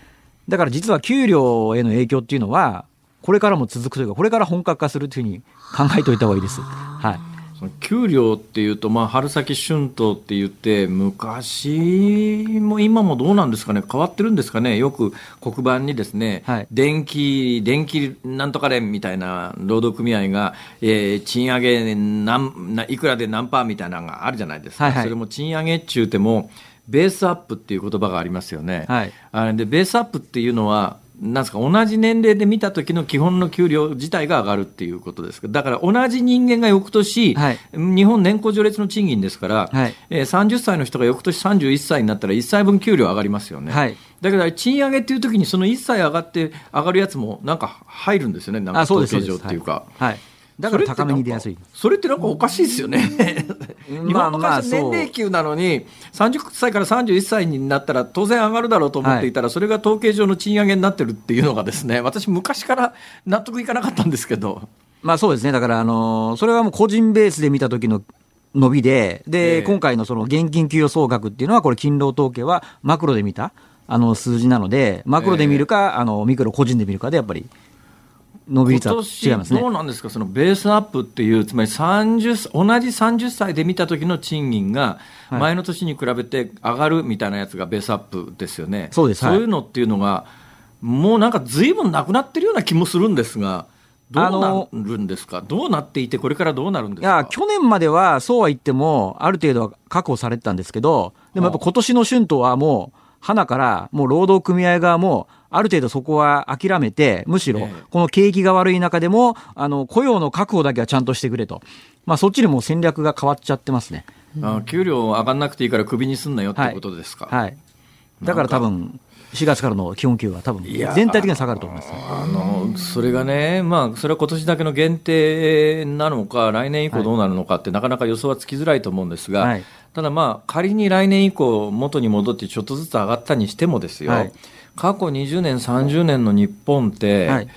だから実は給料への影響っていうのは、これからも続くというか、これから本格化するというふうに考えておいた方がいいです。はい。その給料っていうと、まあ、春先春闘って言って昔も今もどうなんですかね、変わってるんですかね。よく黒板にですね、はい、電気電気なんとか連みたいな労働組合が、えー、賃上げなんいくらで何パーみたいなのがあるじゃないですか、はいはい、それも賃上げっちゅうてもベースアップっていう言葉がありますよね、はい、あれでベースアップっていうのはなんですか、同じ年齢で見た時の基本の給料自体が上がるっていうことですけど、だから同じ人間が翌年、はい、日本年功序列の賃金ですから、はい、えー、さんじゅっさいの人が翌年さんじゅういっさいになったらいっさいぶん給料上がりますよね、はい、だけど賃上げっていう時にそのいっさい上がって上がるやつもなんか入るんですよね、なんか統計上っていうか、はいはい、だから高めに出やすい。それってなんかおかしいですよね、うん、今昔年齢給なのにさんじゅっさいからさんじゅういっさいになったら当然上がるだろうと思っていたら、はい、それが統計上の賃上げになってるっていうのがですね、私昔から納得いかなかったんですけど、まあ、そうですね、だから、あのー、それはもう個人ベースで見た時の伸びで、で、えー、今回のその現金給与総額っていうのはこれ勤労統計はマクロで見たあの数字なので、マクロで見るか、えー、あのミクロ個人で見るかでやっぱり伸び率は違いますね。今年どうなんですか、そのベースアップっていう、つまりさんじゅう同じさんじゅっさいで見た時の賃金が前の年に比べて上がるみたいなやつがベースアップですよね、はい、そうです、はい、そういうのっていうのがもうなんか随分なくなってるような気もするんですが、どうなるんですか、どうなっていてこれからどうなるんですか。いや、去年まではそうは言ってもある程度は確保されてたんですけど、でもやっぱ今年の春闘はもう花からもう労働組合側もある程度そこは諦めて、むしろこの景気が悪い中でもあの雇用の確保だけはちゃんとしてくれと、まあ、そっちにも戦略が変わっちゃってますね。あ、給料上がんなくていいからクビにすんなよってことですか、はいはい、だから多分しがつからの基本給は多分全体的に下がると思います。あのそれがね、まあ、それは今年だけの限定なのか来年以降どうなるのかってなかなか予想はつきづらいと思うんですが、はい、ただまあ仮に来年以降元に戻ってちょっとずつ上がったにしてもですよ、はい、過去にじゅうねんさんじゅうねんの日本って、はい、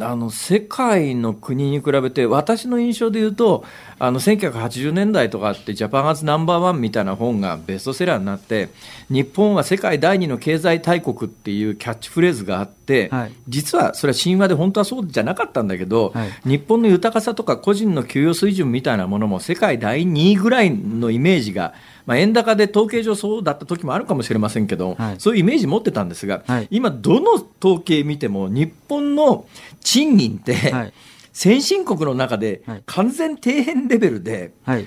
あの世界の国に比べて私の印象で言うとあのせんきゅうひゃくはちじゅうねんだいとかってジャパンアズナンバーワンみたいな本がベストセラーになって、日本は世界第二の経済大国っていうキャッチフレーズがあって、はい、実はそれは神話で本当はそうじゃなかったんだけど、はい、日本の豊かさとか個人の給与水準みたいなものも世界だいにいぐらいのイメージが、まあ、円高で統計上そうだった時もあるかもしれませんけど、はい、そういうイメージ持ってたんですが、はい、今どの統計見ても日本の賃金って、はい、先進国の中で完全底辺レベルで、はい、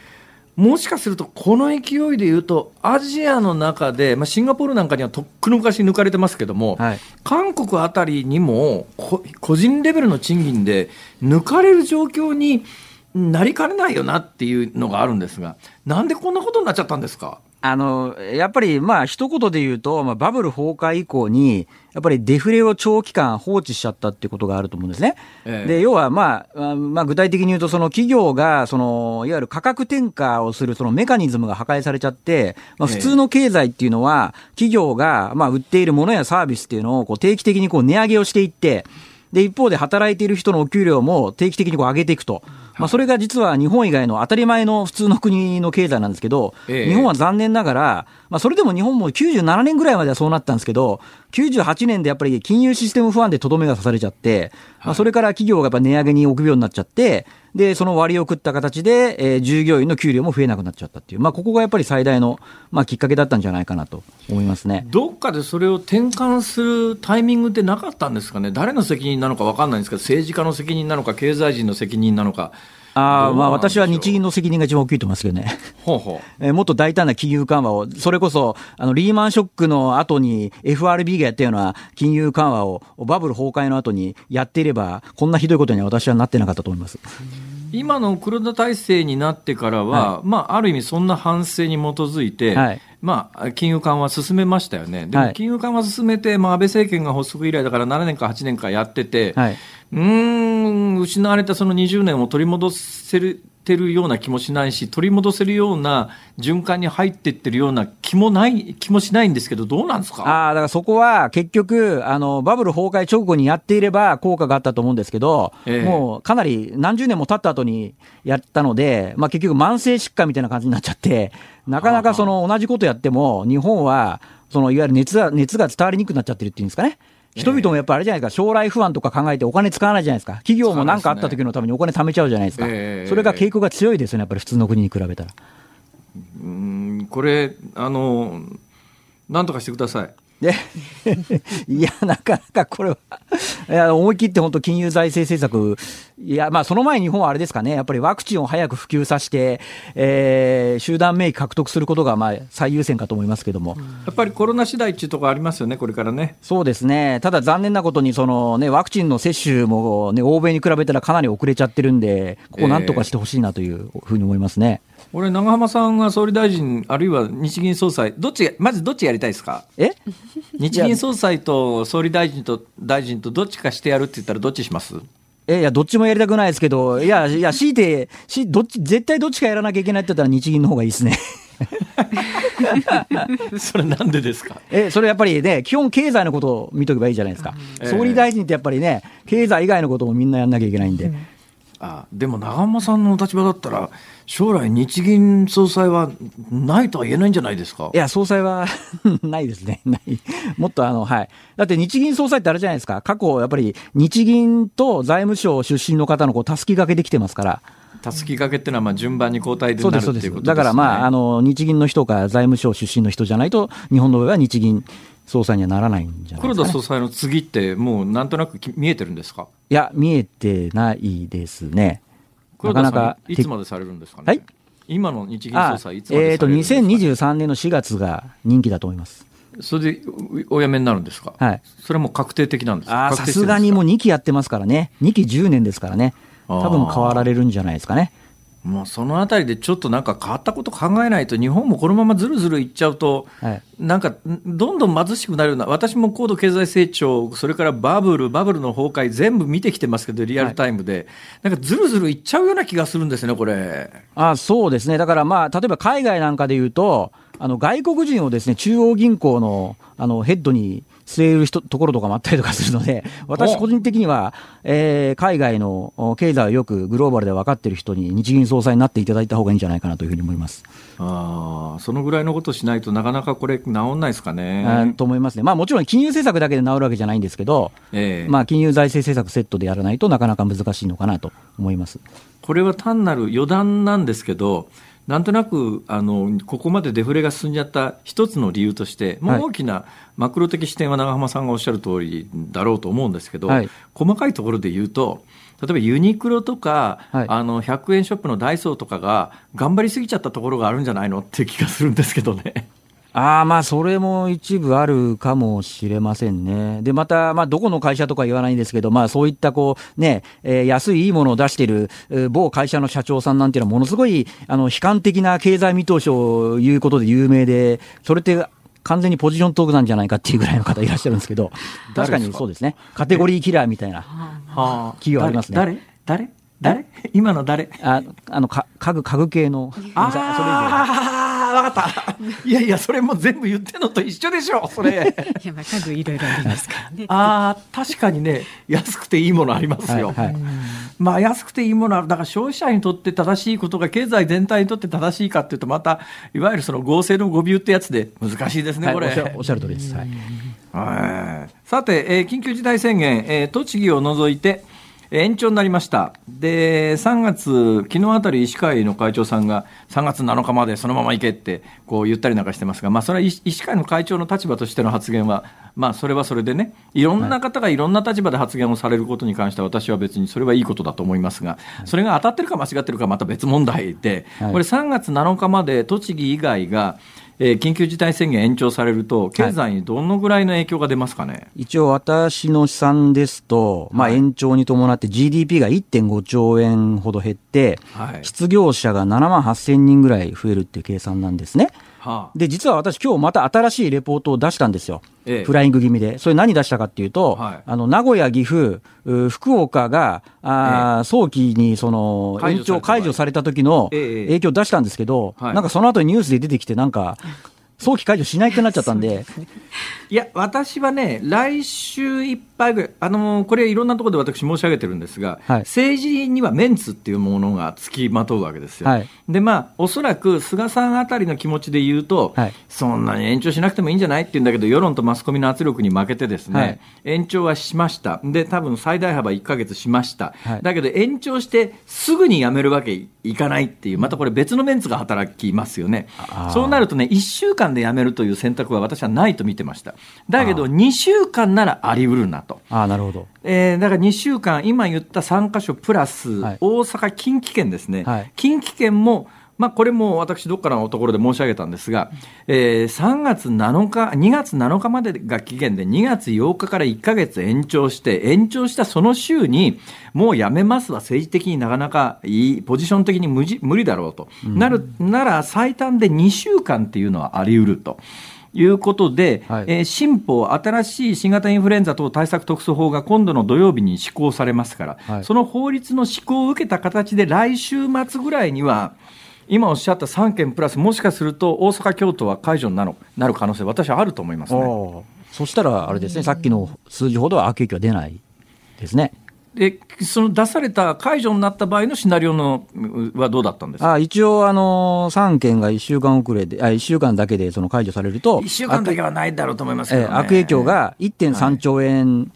もしかするとこの勢いでいうとアジアの中で、まあ、シンガポールなんかにはとっくの昔抜かれてますけども、はい、韓国あたりにもこ個人レベルの賃金で抜かれる状況になりかねないよなっていうのがあるんですが、なんでこんなことになっちゃったんですか。あのやっぱりまあ一言で言うと、まあ、バブル崩壊以降にやっぱりデフレを長期間放置しちゃったっていうことがあると思うんですね、ええ、で要は、まあまあ、具体的に言うとその企業がそのいわゆる価格転嫁をするそのメカニズムが破壊されちゃって、まあ、普通の経済っていうのは企業がまあ売っているものやサービスっていうのをこう定期的にこう値上げをしていって、で一方で働いている人のお給料も定期的にこう上げていくと、まあ、それが実は日本以外の当たり前の普通の国の経済なんですけど、ええ、日本は残念ながら、まあ、それでも日本もきゅうじゅうななねんぐらいまではそうなったんですけど、きゅうじゅうはちねんでやっぱり金融システム不安でとどめが刺されちゃって、まあ、それから企業がやっぱ値上げに臆病になっちゃって、でその割を食った形で、えー、従業員の給料も増えなくなっちゃったっていう、まあ、ここがやっぱり最大の、まあ、きっかけだったんじゃないかなと思いますね。どっかでそれを転換するタイミングってなかったんですかね。誰の責任なのか分かんないんですけど、政治家の責任なのか経済人の責任なのか。ああ、まあ私は日銀の責任が一番大きいと思いますけどね。ほうほう。えー、もっと大胆な金融緩和を、それこそ、あの、リーマンショックの後に エフアールビー がやったような金融緩和を、バブル崩壊の後にやっていれば、こんなひどいことには私はなってなかったと思います。今の黒田体制になってからは、はい、まあ、ある意味そんな反省に基づいて、はい、まあ、金融緩和進めましたよね。でも金融緩和進めて、まあ、安倍政権が発足以来だからななねんかはちねんかやってて、はい、うーん、失われたそのにじゅうねんを取り戻せるてるような気もしないし、取り戻せるような循環に入っていってるような気もない気もしないんですけど、どうなんですか。ああ、だからそこは結局あのバブル崩壊直後にやっていれば効果があったと思うんですけど、えー、もうかなり何十年も経った後にやったので、まあ、結局慢性疾患みたいな感じになっちゃって、なかなかその同じことやっても日本はそのいわゆる熱が、熱が伝わりにくくなっちゃってるっていうんですかね。人々もやっぱりあれじゃないですか、将来不安とか考えてお金使わないじゃないですか。企業も何かあった時のためにお金貯めちゃうじゃないですか。それが傾向が強いですよね、やっぱり普通の国に比べたら。うーん、これあのなんとかしてください。いや、なかなかこれは、いや、思い切って本当金融財政政策、いや、まあその前に日本はあれですかね、やっぱりワクチンを早く普及させて、えー、集団免疫獲得することがまあ最優先かと思いますけども、やっぱりコロナ次第っていうところありますよね、これからね。そうですね。ただ残念なことにその、ね、ワクチンの接種も、ね、欧米に比べたらかなり遅れちゃってるんで、ここなんとかしてほしいなというふうに思いますね。えーこれ長浜さんが総理大臣あるいは日銀総裁どっち、まずどっちやりたいですか。え日銀総裁と総理大臣と大臣とどっちかしてやるって言ったらどっちします。えいや、どっちもやりたくないですけど、いやいや強いてしどっち絶対どっちかやらなきゃいけないって言ったら日銀の方がいいですね。それなんでですか。えそれやっぱりね、基本経済のことを見とけばいいじゃないですか、えー、総理大臣ってやっぱりね、経済以外のこともみんなやんなきゃいけないんで、うん、ああ、でも長浜さんの立場だったら将来日銀総裁はないとは言えないんじゃないですか。いや、総裁はないですね。ない、もっとあの、はい、だって日銀総裁ってあれじゃないですか、過去やっぱり日銀と財務省出身の方のこうたすき掛けできてますから、たすき掛けっていうのはまあ順番に交代でなるっていうことですね。だから、まあ、あの日銀の人か財務省出身の人じゃないと日本の場合は日銀総裁にはならないんじゃないですかね。黒田総裁の次ってもうなんとなく見えてるんですか。いや、見えてないですね。黒田さんなかなかいつまでされるんですかね、はい、今の日銀総裁いつまでされるんですか、ね。えー、とにせんにじゅうさんねんのしがつが任期だと思います。それでお辞めになるんですか。はい、それはもう確定的なんですか。さすがにもうにきやってますからね、にきじゅうねんですからね、多分変わられるんじゃないですかね。もうそのあたりでちょっとなんか変わったこと考えないと、日本もこのままずるずるいっちゃうと、はい、なんかどんどん貧しくなるような、私も高度経済成長、それからバブル、バブルの崩壊、全部見てきてますけど、リアルタイムで、はい、なんかずるずるいっちゃうような気がするんですね、これ。あ、そうですね。だからまあ、例えば海外なんかでいうと、あの外国人をですね、中央銀行の、あのヘッドに据える人ところとかもあったりとかするので、私個人的には、えー、海外の経済をよくグローバルで分かっている人に日銀総裁になっていただいた方がいいんじゃないかなというふうに思います。あ、そのぐらいのことしないとなかなかこれ治んないですかねと思いますね。まあ、もちろん金融政策だけで治るわけじゃないんですけど、えーまあ、金融財政政策セットでやらないとなかなか難しいのかなと思います。これは単なる余談なんですけど、なんとなくあのここまでデフレが進んじゃった一つの理由として、もう大きなマクロ的視点は長浜さんがおっしゃる通りだろうと思うんですけど、はい、細かいところで言うと、例えばユニクロとか、はい、あのひゃくえんショップのダイソーとかが頑張りすぎちゃったところがあるんじゃないのって気がするんですけどね。あ、まあそれも一部あるかもしれませんね。でまた、まあ、どこの会社とか言わないんですけど、まあ、そういったこう、ねえー、安いいいものを出している、えー、某会社の社長さんなんていうのはものすごいあの悲観的な経済見通しを言うことで有名で、それって完全にポジショントークなんじゃないかっていうぐらいの方いらっしゃるんですけど、確かにそうですね、カテゴリーキラーみたいな企業ありますね。誰誰誰今の誰、ああのか家具、家具系の、あああ分かったいやいやそれも全部言ってんのと一緒でしょそれいやまあ家具いろいろありますからねあ確かにね安くていいものありますよ、はいはいまあ、安くていいものあるだから消費者にとって正しいことが経済全体にとって正しいかというとまたいわゆるその合成の誤謬ってやつで難しいですね、はい、これおっしゃる通りです、はいはい、さて、えー、緊急事態宣言、えー、栃木を除いて延長になりました。で、さんがつ、昨日あたり医師会の会長さんがさんがつなのかまでそのまま行けってこう言ったりなんかしてますが、まあそれは医師会の会長の立場としての発言は、まあそれはそれでね、いろんな方がいろんな立場で発言をされることに関しては私は別にそれはいいことだと思いますが、それが当たってるか間違ってるかまた別問題で、これさんがつなのかまで栃木以外が、えー、緊急事態宣言延長されると経済にどのぐらいの影響が出ますかね、はい、一応私の試算ですと、まあ、延長に伴って ジーディーピー が いってんごちょうえんほど減って、はい、失業者がななまんはっせんにんぐらい増えるっていう計算なんですね。はあ、で実は私今日また新しいレポートを出したんですよ、ええ、フライング気味で。それ何出したかっていうと、はい、あの名古屋岐阜福岡があ、ええ、早期にその延長解除された時の影響を出したんですけど、ええ、なんかその後にニュースで出てきてなんか早期解除しないってなっちゃったん で, で、ね、いや私はね来週いっぱいぐらいあのこれいろんなところで私申し上げてるんですが、はい、政治にはメンツっていうものがつきまとうわけですよ、はい、でまあおそらく菅さんあたりの気持ちで言うと、はい、そんなに延長しなくてもいいんじゃないっていうんだけど世論とマスコミの圧力に負けてですね、はい、延長はしましたで多分最大幅いっかげつしました、はい、だけど延長してすぐにやめるわけいかないっていうまたこれ別のメンツが働きますよね。そうなるとねいっしゅうかんでやめるという選択は私はないと見てました。だけどにしゅうかんならありうるなと。ああなるほど、えー、だからにしゅうかん今言ったさんかしょプラス、はい、大阪近畿圏ですね、はい、近畿圏も、まあ、これも私どっかのところで申し上げたんですが、えー、さんがつなのかにがつなのかまでが期限でにがつようかからいっかげつ延長して延長したその週にもうやめますは政治的になかなかいいポジション的に 無, 無理だろうと、うん、なるなら最短でにしゅうかんっていうのはあり得るということで、はい、えー、新法新しい新型インフルエンザ等対策特措法が今度の土曜日に施行されますから、はい、その法律の施行を受けた形で来週末ぐらいには今おっしゃったさんけんプラスもしかすると大阪京都は解除になる可能性私はあると思いますね。そしたらあれですね、さっきの数字ほどは悪影響は出ないですね。でその出された解除になった場合のシナリオのはどうだったんですか。あ一応あのさんけんがいっしゅうかん遅れであいっしゅうかんだけでその解除されるといっしゅうかんだけはないだろうと思いますけど、ね、え悪影響が いってんさんちょうえん、はい、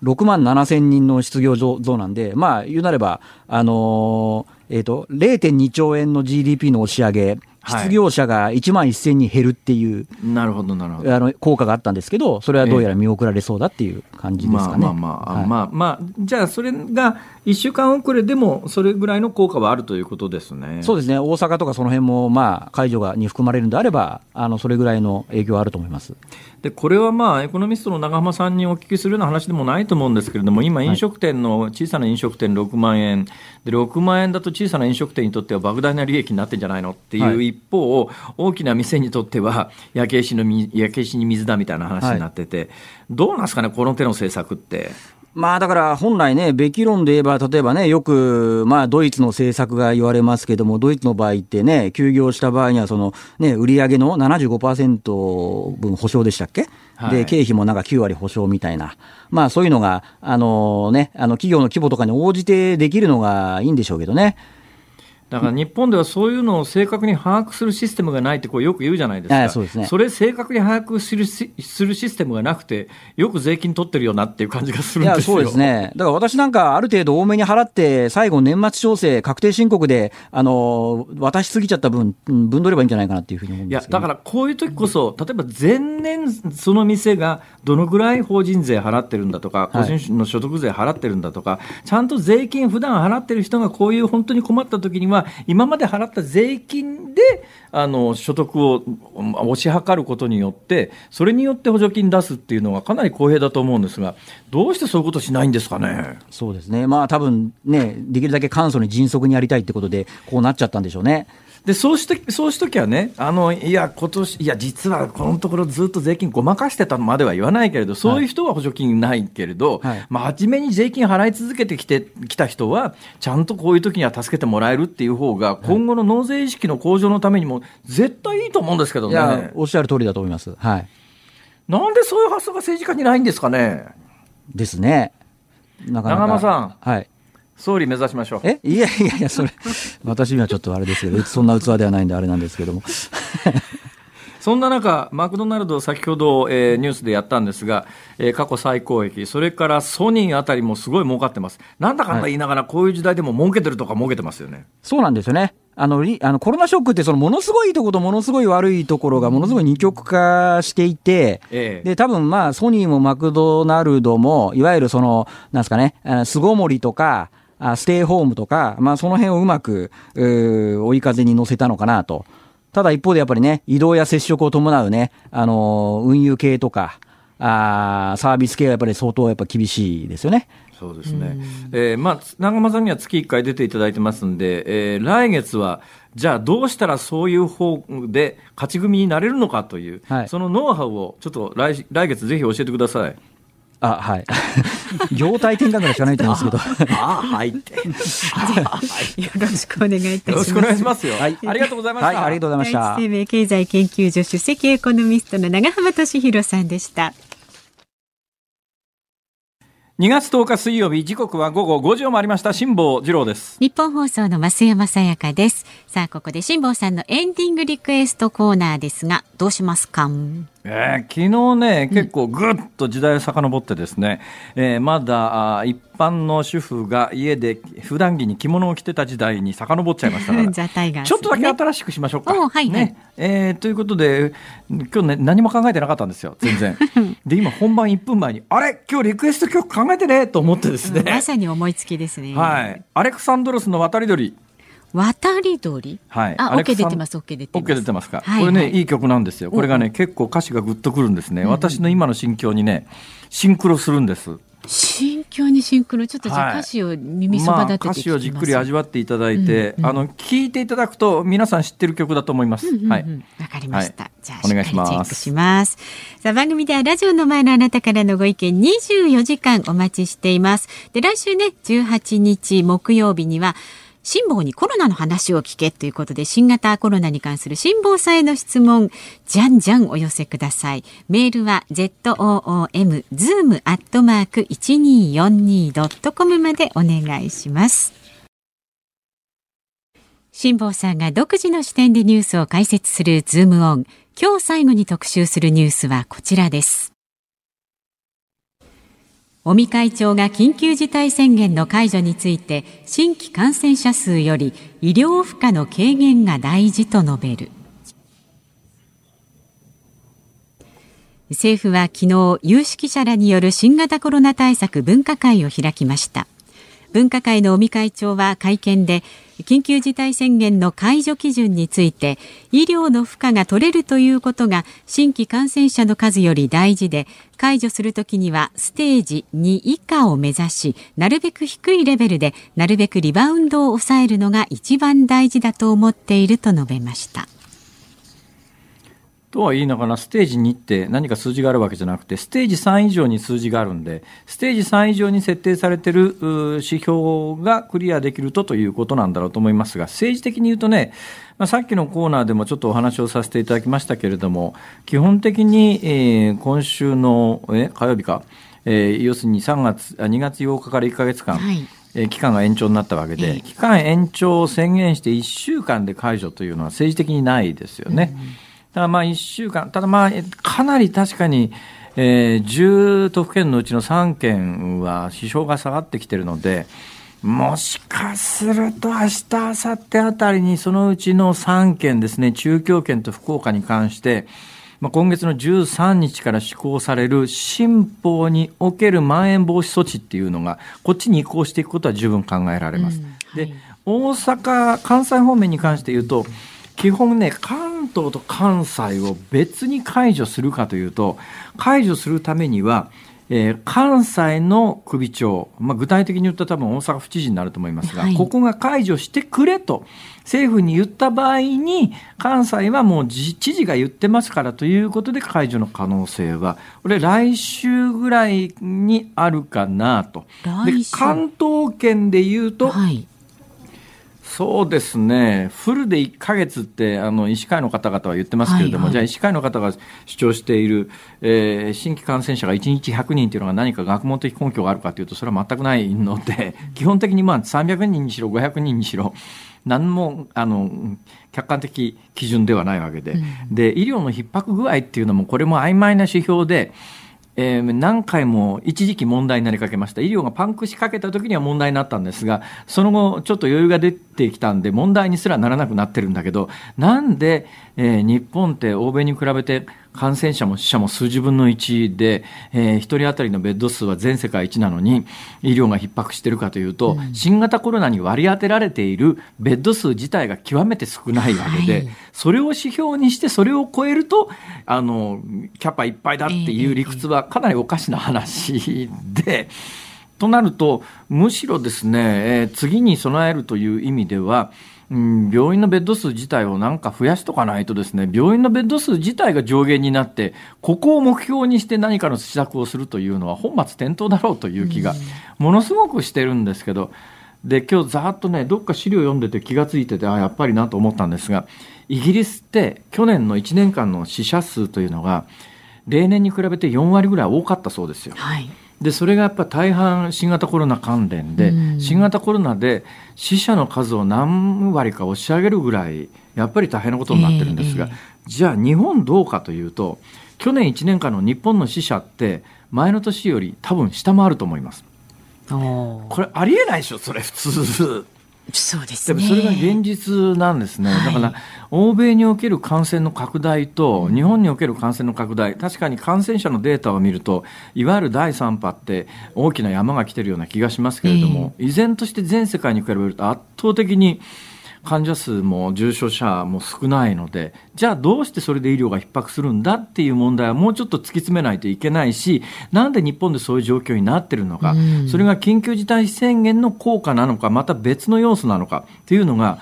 ろくまんななせんにんの失業増なんで、まあ言うなればあのー、えっと れいてんにちょうえんの ジーディーピー の押し上げ、はい、失業者がいちまんせんにん減るっていうなるほどなるほどあの効果があったんですけど、それはどうやら見送られそうだっていう感じですかね。まあまあまあ、はい、まあまあじゃあそれがいっしゅうかん遅れでもそれぐらいの効果はあるということですね。そうですね。大阪とかその辺もまあ解除がに含まれるのであればあのそれぐらいの影響はあると思います。でこれはまあエコノミストの長濱さんにお聞きするような話でもないと思うんですけれども、今飲食店の小さな飲食店ろくまんえんでろくまんえんだと小さな飲食店にとっては莫大な利益になってんじゃないのっていう一方を大きな店にとっては焼け石の焼け石に水だみたいな話になってて、はい、どうなんですかねこの手の政策って。まあだから本来ね、べき論で言えば、例えばね、よく、まあドイツの政策が言われますけども、ドイツの場合ってね、休業した場合には、そのね、売上の ななじゅうごパーセント 分保証でしたっけ、はい、で、経費もなんかきゅうわり保証みたいな。まあそういうのが、あのね、あの企業の規模とかに応じてできるのがいいんでしょうけどね。だから日本ではそういうのを正確に把握するシステムがないってこうよく言うじゃないですか。ああ、そうですね。それ正確に把握する、するシステムがなくてよく税金取ってるよなっていう感じがするんですよ。いやそうですね。だから私なんかある程度多めに払って最後年末調整確定申告であの渡しすぎちゃった分分取ればいいんじゃないかなっていうふうに思うんですけど、ね、いやだからこういう時こそ例えば前年その店がどのぐらい法人税払ってるんだとか個人の所得税払ってるんだとか、はい、ちゃんと税金普段払ってる人がこういう本当に困った時には今まで払った税金であの所得を押し量ることによってそれによって補助金出すっていうのはかなり公平だと思うんですが、どうしてそういうことしないんですかね。そうですね、まあ、多分ねできるだけ簡素に迅速にやりたいってことでこうなっちゃったんでしょうね。でそうしとそうしときはね、あのいや今年いや実はこのところずっと税金ごまかしてたまでは言わないけれど、そういう人は補助金ないけれど、はい、まあ、初めに税金払い続けてきてきた人はちゃんとこういう時には助けてもらえるっていう方が今後の納税意識の向上のためにも絶対いいと思うんですけどね。いや、おっしゃる通りだと思います。はい。なんでそういう発想が政治家にないんですかね。ですね。なかなか長間さん、はい、総理目指しましょう。え、いやいやいや、それ私にはちょっとあれですけど、そんな器ではないんであれなんですけどもそんな中、マクドナルド先ほど、えー、ニュースでやったんですが、えー、過去最高益、それからソニーあたりもすごい儲かってます。なんだかんだ言いながら、はい、こういう時代でも儲けてるとか儲けてますよね。そうなんですよね。あのあのコロナショックってそのものすごいところとものすごい悪いところがものすごい二極化していて、ええ、で多分まあソニーもマクドナルドもいわゆるそのなんですかね、巣ごもりとかステイホームとか、まあ、その辺をうまくう追い風に乗せたのかなと。ただ一方でやっぱりね、移動や接触を伴うね、あの運輸系とかあーサービス系はやっぱり相当やっぱ厳しいですよね。そうですね、えーまあ、長間さんには月いっかい出ていただいてますんで、えー、来月はじゃあどうしたらそういう方で勝ち組になれるのかという、はい、そのノウハウをちょっと 来, 来月ぜひ教えてください。あ、はい業態転換からしかないと思うんですけどああはいってよろしくお願いいたします。よろしくお願いしますよ、はい、ありがとうございました。はい、ありがとうございました。生命経済研究所主席エコノミストの長濱俊裕さんでした。にがつとおか水曜日、時刻はごごごじを回りました。辛坊治郎です。日本放送の増山さやかです。さあ、ここで辛坊さんのエンディングリクエストコーナーですが、どうしますか。えー、昨日ね、結構ぐっと時代を遡ってですね、うん、えー、まだ一般の主婦が家で普段着に着物を着てた時代に遡っちゃいましたからザタイガース、ね、ちょっとだけ新しくしましょうか、はいはい、ね、えー、ということで今日、ね、何も考えてなかったんですよ全然で今本番いっぷんまえにあれ今日リクエスト曲考えてねと思ってですね、うん、まさに思いつきですね、はい、アレクサンドロスの渡り鳥渡り鳥、はい、あ、OK 出てます、OK 出てます、OK 出てますか、はいはい、これねいい曲なんですよ。これがね、うん、結構歌詞がグッとくるんですね、うん、私の今の心境にねシンクロするんです。心境にシンクロ、ちょっとじゃあ歌詞を耳そば立てて、はい、まあ、歌詞をじっくり味わっていただいて、うんうん、あの聞いていただくと皆さん知ってる曲だと思います。うんうんうん、はい、わかりました。はい、じゃあしっかりチェックします。さあ、番組ではラジオの前のあなたからのご意見にじゅうよじかんお待ちしています。で、来週ねじゅうはちにち木曜日には辛坊にコロナの話を聞けということで、新型コロナに関する辛坊さんへの質問、じゃんじゃんお寄せください。メールは ズーム アットマーク いちにーよんにー ドットコム までお願いします。辛坊さんが独自の視点でニュースを解説するズームオン。今日最後に特集するニュースはこちらです。尾身会長が緊急事態宣言の解除について、新規感染者数より医療負荷の軽減が大事と述べる。政府は昨日、有識者らによる新型コロナ対策分科会を開きました。分科会の尾身会長は会見で、緊急事態宣言の解除基準について、医療の負荷が取れるということが新規感染者の数より大事で、解除するときにはステージに以下を目指し、なるべく低いレベルで、なるべくリバウンドを抑えるのが一番大事だと思っていると述べました。とは言いながら、ステージにって何か数字があるわけじゃなくて、ステージさん以上に数字があるんで、ステージさん以上に設定されている指標がクリアできるとということなんだろうと思いますが、政治的に言うとね、まあ、さっきのコーナーでもちょっとお話をさせていただきましたけれども、基本的に、えー、今週の、え、火曜日か、えー、要するにさんがつ、にがつようかからいっかげつかん、はい、期間が延長になったわけで、期間延長を宣言していっしゅうかんで解除というのは政治的にないですよね、うん。ただまあいっしゅうかん、ただまあかなり確かに、えー、じゅうとふけんのうちのさんけんは支障が下がってきているので、もしかすると明日明後日あたりにそのうちのさんけんですね、中京圏と福岡に関して、まあ、今月のじゅうさんにちから施行される新法におけるまん延防止措置っていうのがこっちに移行していくことは十分考えられます、うん、はい、で、大阪関西方面に関して言うと、基本ね、関東と関西を別に解除するかというと、解除するためにはえー、関西の首長、まあ、具体的に言ったら多分大阪府知事になると思いますが、はい、ここが解除してくれと政府に言った場合に関西はもう知事が言ってますからということで解除の可能性はこれ来週ぐらいにあるかなと。で関東圏で言うと、はいそうですね、フルでいっかげつってあの医師会の方々は言ってますけれども、はいはい、じゃあ医師会の方が主張している、えー、新規感染者がいちにちひゃくにんというのが何か学問的根拠があるかというとそれは全くないので基本的にまあさんびゃくにんにしろごひゃくにんにしろ何もあの客観的基準ではないわけで、うん、で医療の逼迫具合っていうのもこれも曖昧な指標でえー、何回も一時期問題になりかけました。医療がパンクしかけた時には問題になったんですがその後ちょっと余裕が出てきたんで問題にすらならなくなってるんだけどなんで、えー、日本って欧米に比べて感染者も死者も数十分のいちで、えー、ひとり当たりのベッド数は全世界一なのに医療が逼迫しているかというと、うん、新型コロナに割り当てられているベッド数自体が極めて少ないわけで、はい、それを指標にしてそれを超えるとあのキャパいっぱいだっていう理屈はかなりおかしな話で、えー、となるとむしろですね、えー、次に備えるという意味ではうん、病院のベッド数自体をなんか増やしとかないとですね病院のベッド数自体が上限になってここを目標にして何かの施策をするというのは本末転倒だろうという気がものすごくしてるんですけどで今日ざーっとねどっか資料読んでて気がついててあやっぱりなと思ったんですがイギリスって去年のいちねんかんの死者数というのが例年に比べてよんわりぐらい多かったそうですよ、はいでそれがやっぱり大半新型コロナ関連で、うん、新型コロナで死者の数を何割か押し上げるぐらいやっぱり大変なことになってるんですが、えー、じゃあ日本どうかというと去年いちねんかんの日本の死者って前の年より多分下回ると思います。これありえないでしょそれ普通そうですね、でもそれが現実なんですね、はい、だから欧米における感染の拡大と日本における感染の拡大確かに感染者のデータを見るといわゆるだいさん波って大きな山が来てるような気がしますけれども、えー、依然として全世界に比べると圧倒的に患者数も重症者も少ないのでじゃあどうしてそれで医療が逼迫するんだっていう問題はもうちょっと突き詰めないといけないしなんで日本でそういう状況になってるのか、うん、それが緊急事態宣言の効果なのかまた別の要素なのかっていうのが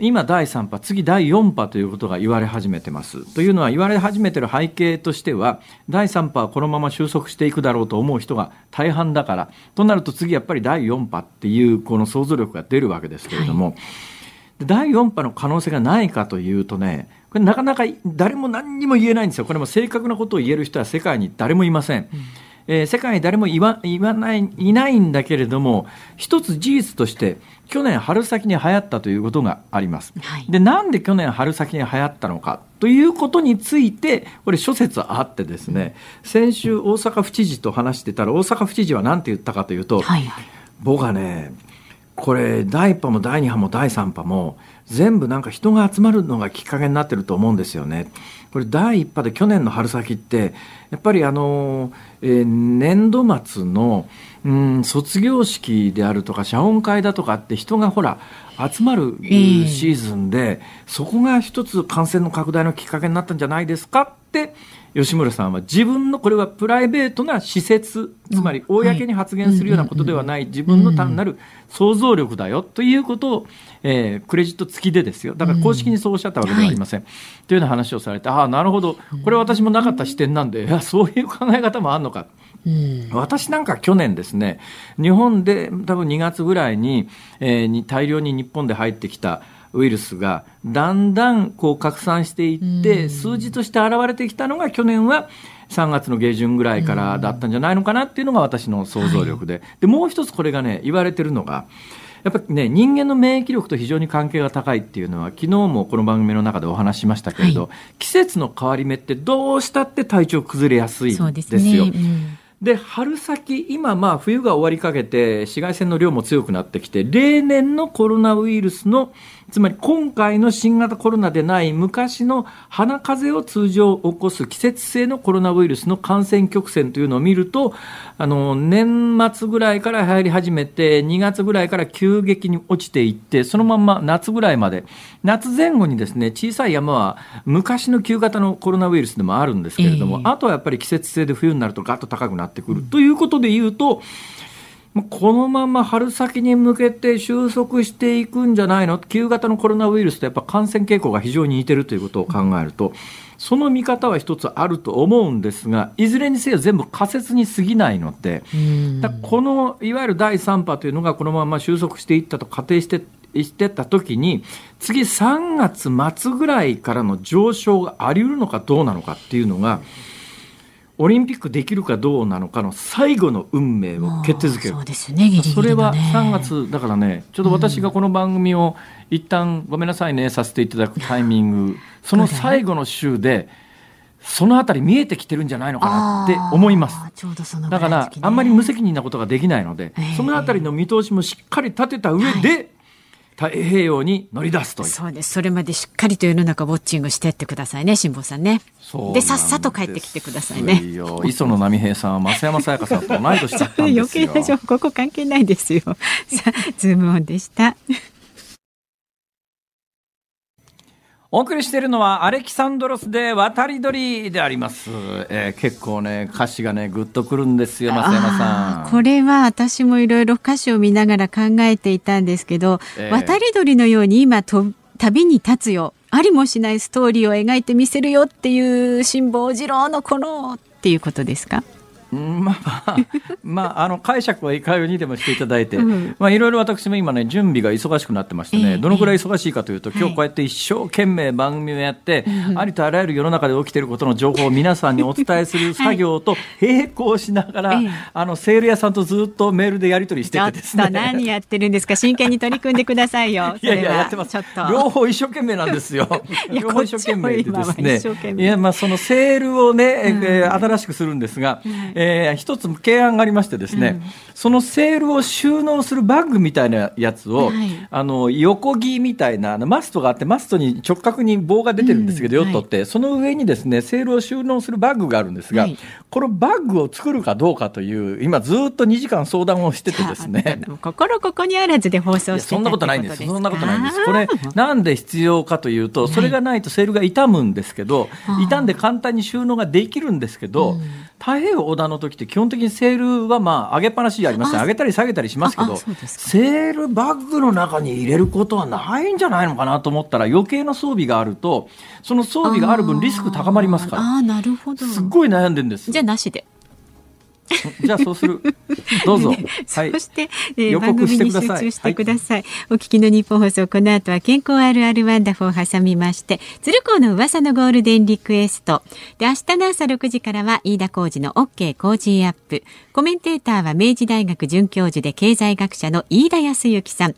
今だいさん波次だいよん波ということが言われ始めてますというのは言われ始めてる背景としてはだいさん波はこのまま収束していくだろうと思う人が大半だからとなると次やっぱりだいよん波っていうこの想像力が出るわけですけれども、はいだいよん波の可能性がないかというとねこれなかなか誰も何にも言えないんですよ。これも正確なことを言える人は世界に誰もいません、うんえー、世界に誰も言わ、言わない、いないんだけれども一つ事実として去年春先に流行ったということがあります、はい、でなんで去年春先に流行ったのかということについてこれ諸説あってですね先週大阪府知事と話してたら大阪府知事は何て言ったかというと、はいはい、僕はねこれだいいっ波もだいに波もだいさん波も全部なんか人が集まるのがきっかけになってると思うんですよね。これだいいっ波で去年の春先ってやっぱりあの、えー、年度末の、うん、卒業式であるとか謝恩会だとかって人がほら集まるシーズンで、えー、そこが一つ感染の拡大のきっかけになったんじゃないですかって吉村さんは自分のこれはプライベートな施設つまり公に発言するようなことではない自分の単なる想像力だよということを、えー、クレジット付きでですよだから公式にそうおっしゃったわけではありません、うんはい、というような話をされてああなるほどこれ私もなかった視点なんでいやそういう考え方もあるのか、うん、私なんか去年ですね日本で多分にがつぐらいに、えー、に大量に日本で入ってきたウイルスがだんだんこう拡散していって数字として現れてきたのが去年はさんがつの下旬ぐらいからだったんじゃないのかなっていうのが私の想像力で、でもう一つこれがね言われてるのがやっぱりね人間の免疫力と非常に関係が高いっていうのは昨日もこの番組の中でお話しましたけれど、はい、季節の変わり目ってどうしたって体調崩れやすいんですよ。で春先今まあ冬が終わりかけて紫外線の量も強くなってきて例年のコロナウイルスのつまり今回の新型コロナでない昔の鼻風邪を通常起こす季節性のコロナウイルスの感染曲線というのを見ると、あの年末ぐらいから流行り始めてにがつぐらいから急激に落ちていって、そのまんま夏ぐらいまで、夏前後にですね、小さい山は昔の旧型のコロナウイルスでもあるんですけれども、えー、あとはやっぱり季節性で冬になるとガッと高くなってくる、うん、ということでいうと、このまま春先に向けて収束していくんじゃないの、旧型のコロナウイルスとやっぱ感染傾向が非常に似てるということを考えると、その見方は一つあると思うんですが、いずれにせよ全部仮説に過ぎないので、だからこのいわゆるだいさん波というのがこのまま収束していったと仮定してしてた時に、次さんがつ末ぐらいからの上昇があり得るのかどうなのかっていうのが、オリンピックできるかどうなのかの最後の運命を決定づける。そうですね、ギリギリのね。それはさんがつだからね、ちょっと私がこの番組を一旦ごめんなさいねさせていただくタイミング、その最後の週でそのあたり見えてきてるんじゃないのかなって思います。ちょうどそのぐらいの時ね。だからあんまり無責任なことができないので、えー、そのあたりの見通しもしっかり立てた上で、はい、太平洋に乗り出すという。そうです。それまでしっかりと世の中ウォッチングしてってくださいね、辛坊さんね。そうで、さっさと帰ってきてくださいね。磯野波平さんは増山さやかさんと同い年だったんですよ。それ余計な情報、ここ関係ないですよ。さあ、ズームオンでした。お送りしているのはアレキサンドロスで渡り鳥であります、えー、結構ね歌詞がねグッとくるんですよ、増山さん。これは私もいろいろ歌詞を見ながら考えていたんですけど、えー、渡り鳥のように今と旅に立つよ、ありもしないストーリーを描いてみせるよっていう辛坊治郎のこのっていうことですか。まあまあ、あの解釈はいかようにでもしていただいて、まあ、いろいろ私も今ね準備が忙しくなってましてね、どのくらい忙しいかというと、今日こうやって一生懸命番組をやって、ありとあらゆる世の中で起きていることの情報を皆さんにお伝えする作業と並行しながら、あのセール屋さんとずっとメールでやり取りしててですね。ちょっと何やってるんですか、真剣に取り組んでくださいよ。それはいやいややってます。両方一生懸命なんですよ。両方一生懸命でですね。いや、まあそのセールをね、新しくするんですが、えー、一つ提案がありましてですね、うん、そのセールを収納するバッグみたいなやつを、はい、あの横木みたいなマストがあって、マストに直角に棒が出てるんですけど、うん、ヨットって、はい、その上にですねセールを収納するバッグがあるんですが、はい、このバッグを作るかどうかという今ずっとにじかん相談をしててですね、心ここにあらずで放送して、そんなことないんです。そんなことないんです。これなんで必要かというと、それがないとセールが傷むんですけど、はい、傷んで簡単に収納ができるんですけど、うん、太平洋横断の時って基本的にセールはまあ上げっぱなしありません。上げたり下げたりしますけど、セールバッグの中に入れることはないんじゃないのかなと思ったら、余計な装備があるとその装備がある分リスク高まりますから、ああ、なるほど。すっごい悩んでるんです。じゃあなしで。じゃあそうする。どうぞ。ね、はい、そして、えー、番組に集中してください。はい、お聞きの日本放送、この後は健康あるあるワンダフォーを挟みまして、鶴光の噂のゴールデンリクエスト。で、明日の朝ろくじからは飯田浩司の OK コージーアップ。コメンテーターは明治大学准教授で経済学者の飯田康之さん。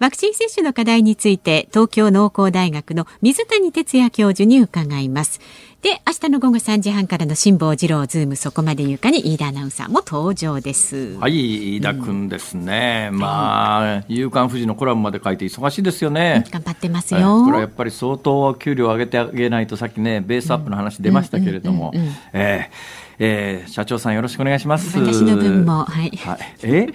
ワクチン接種の課題について、東京農工大学の水谷哲也教授に伺います。で、明日の午後さんじはんからの辛坊治郎ズームそこまで言うかに飯田アナウンサーも登場です。はい、飯田君ですね、うん、まあ夕刊富士のコラムまで書いて忙しいですよね。頑張ってますよ。これはやっぱり相当給料を上げてあげないと、さっきねベースアップの話出ましたけれども、社長さんよろしくお願いします。私の分も、はい、はい、え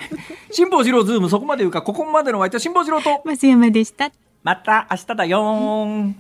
辛坊治郎ズームそこまで言うか、ここまでのお相手は辛坊治郎と増山でした。また明日だよーん。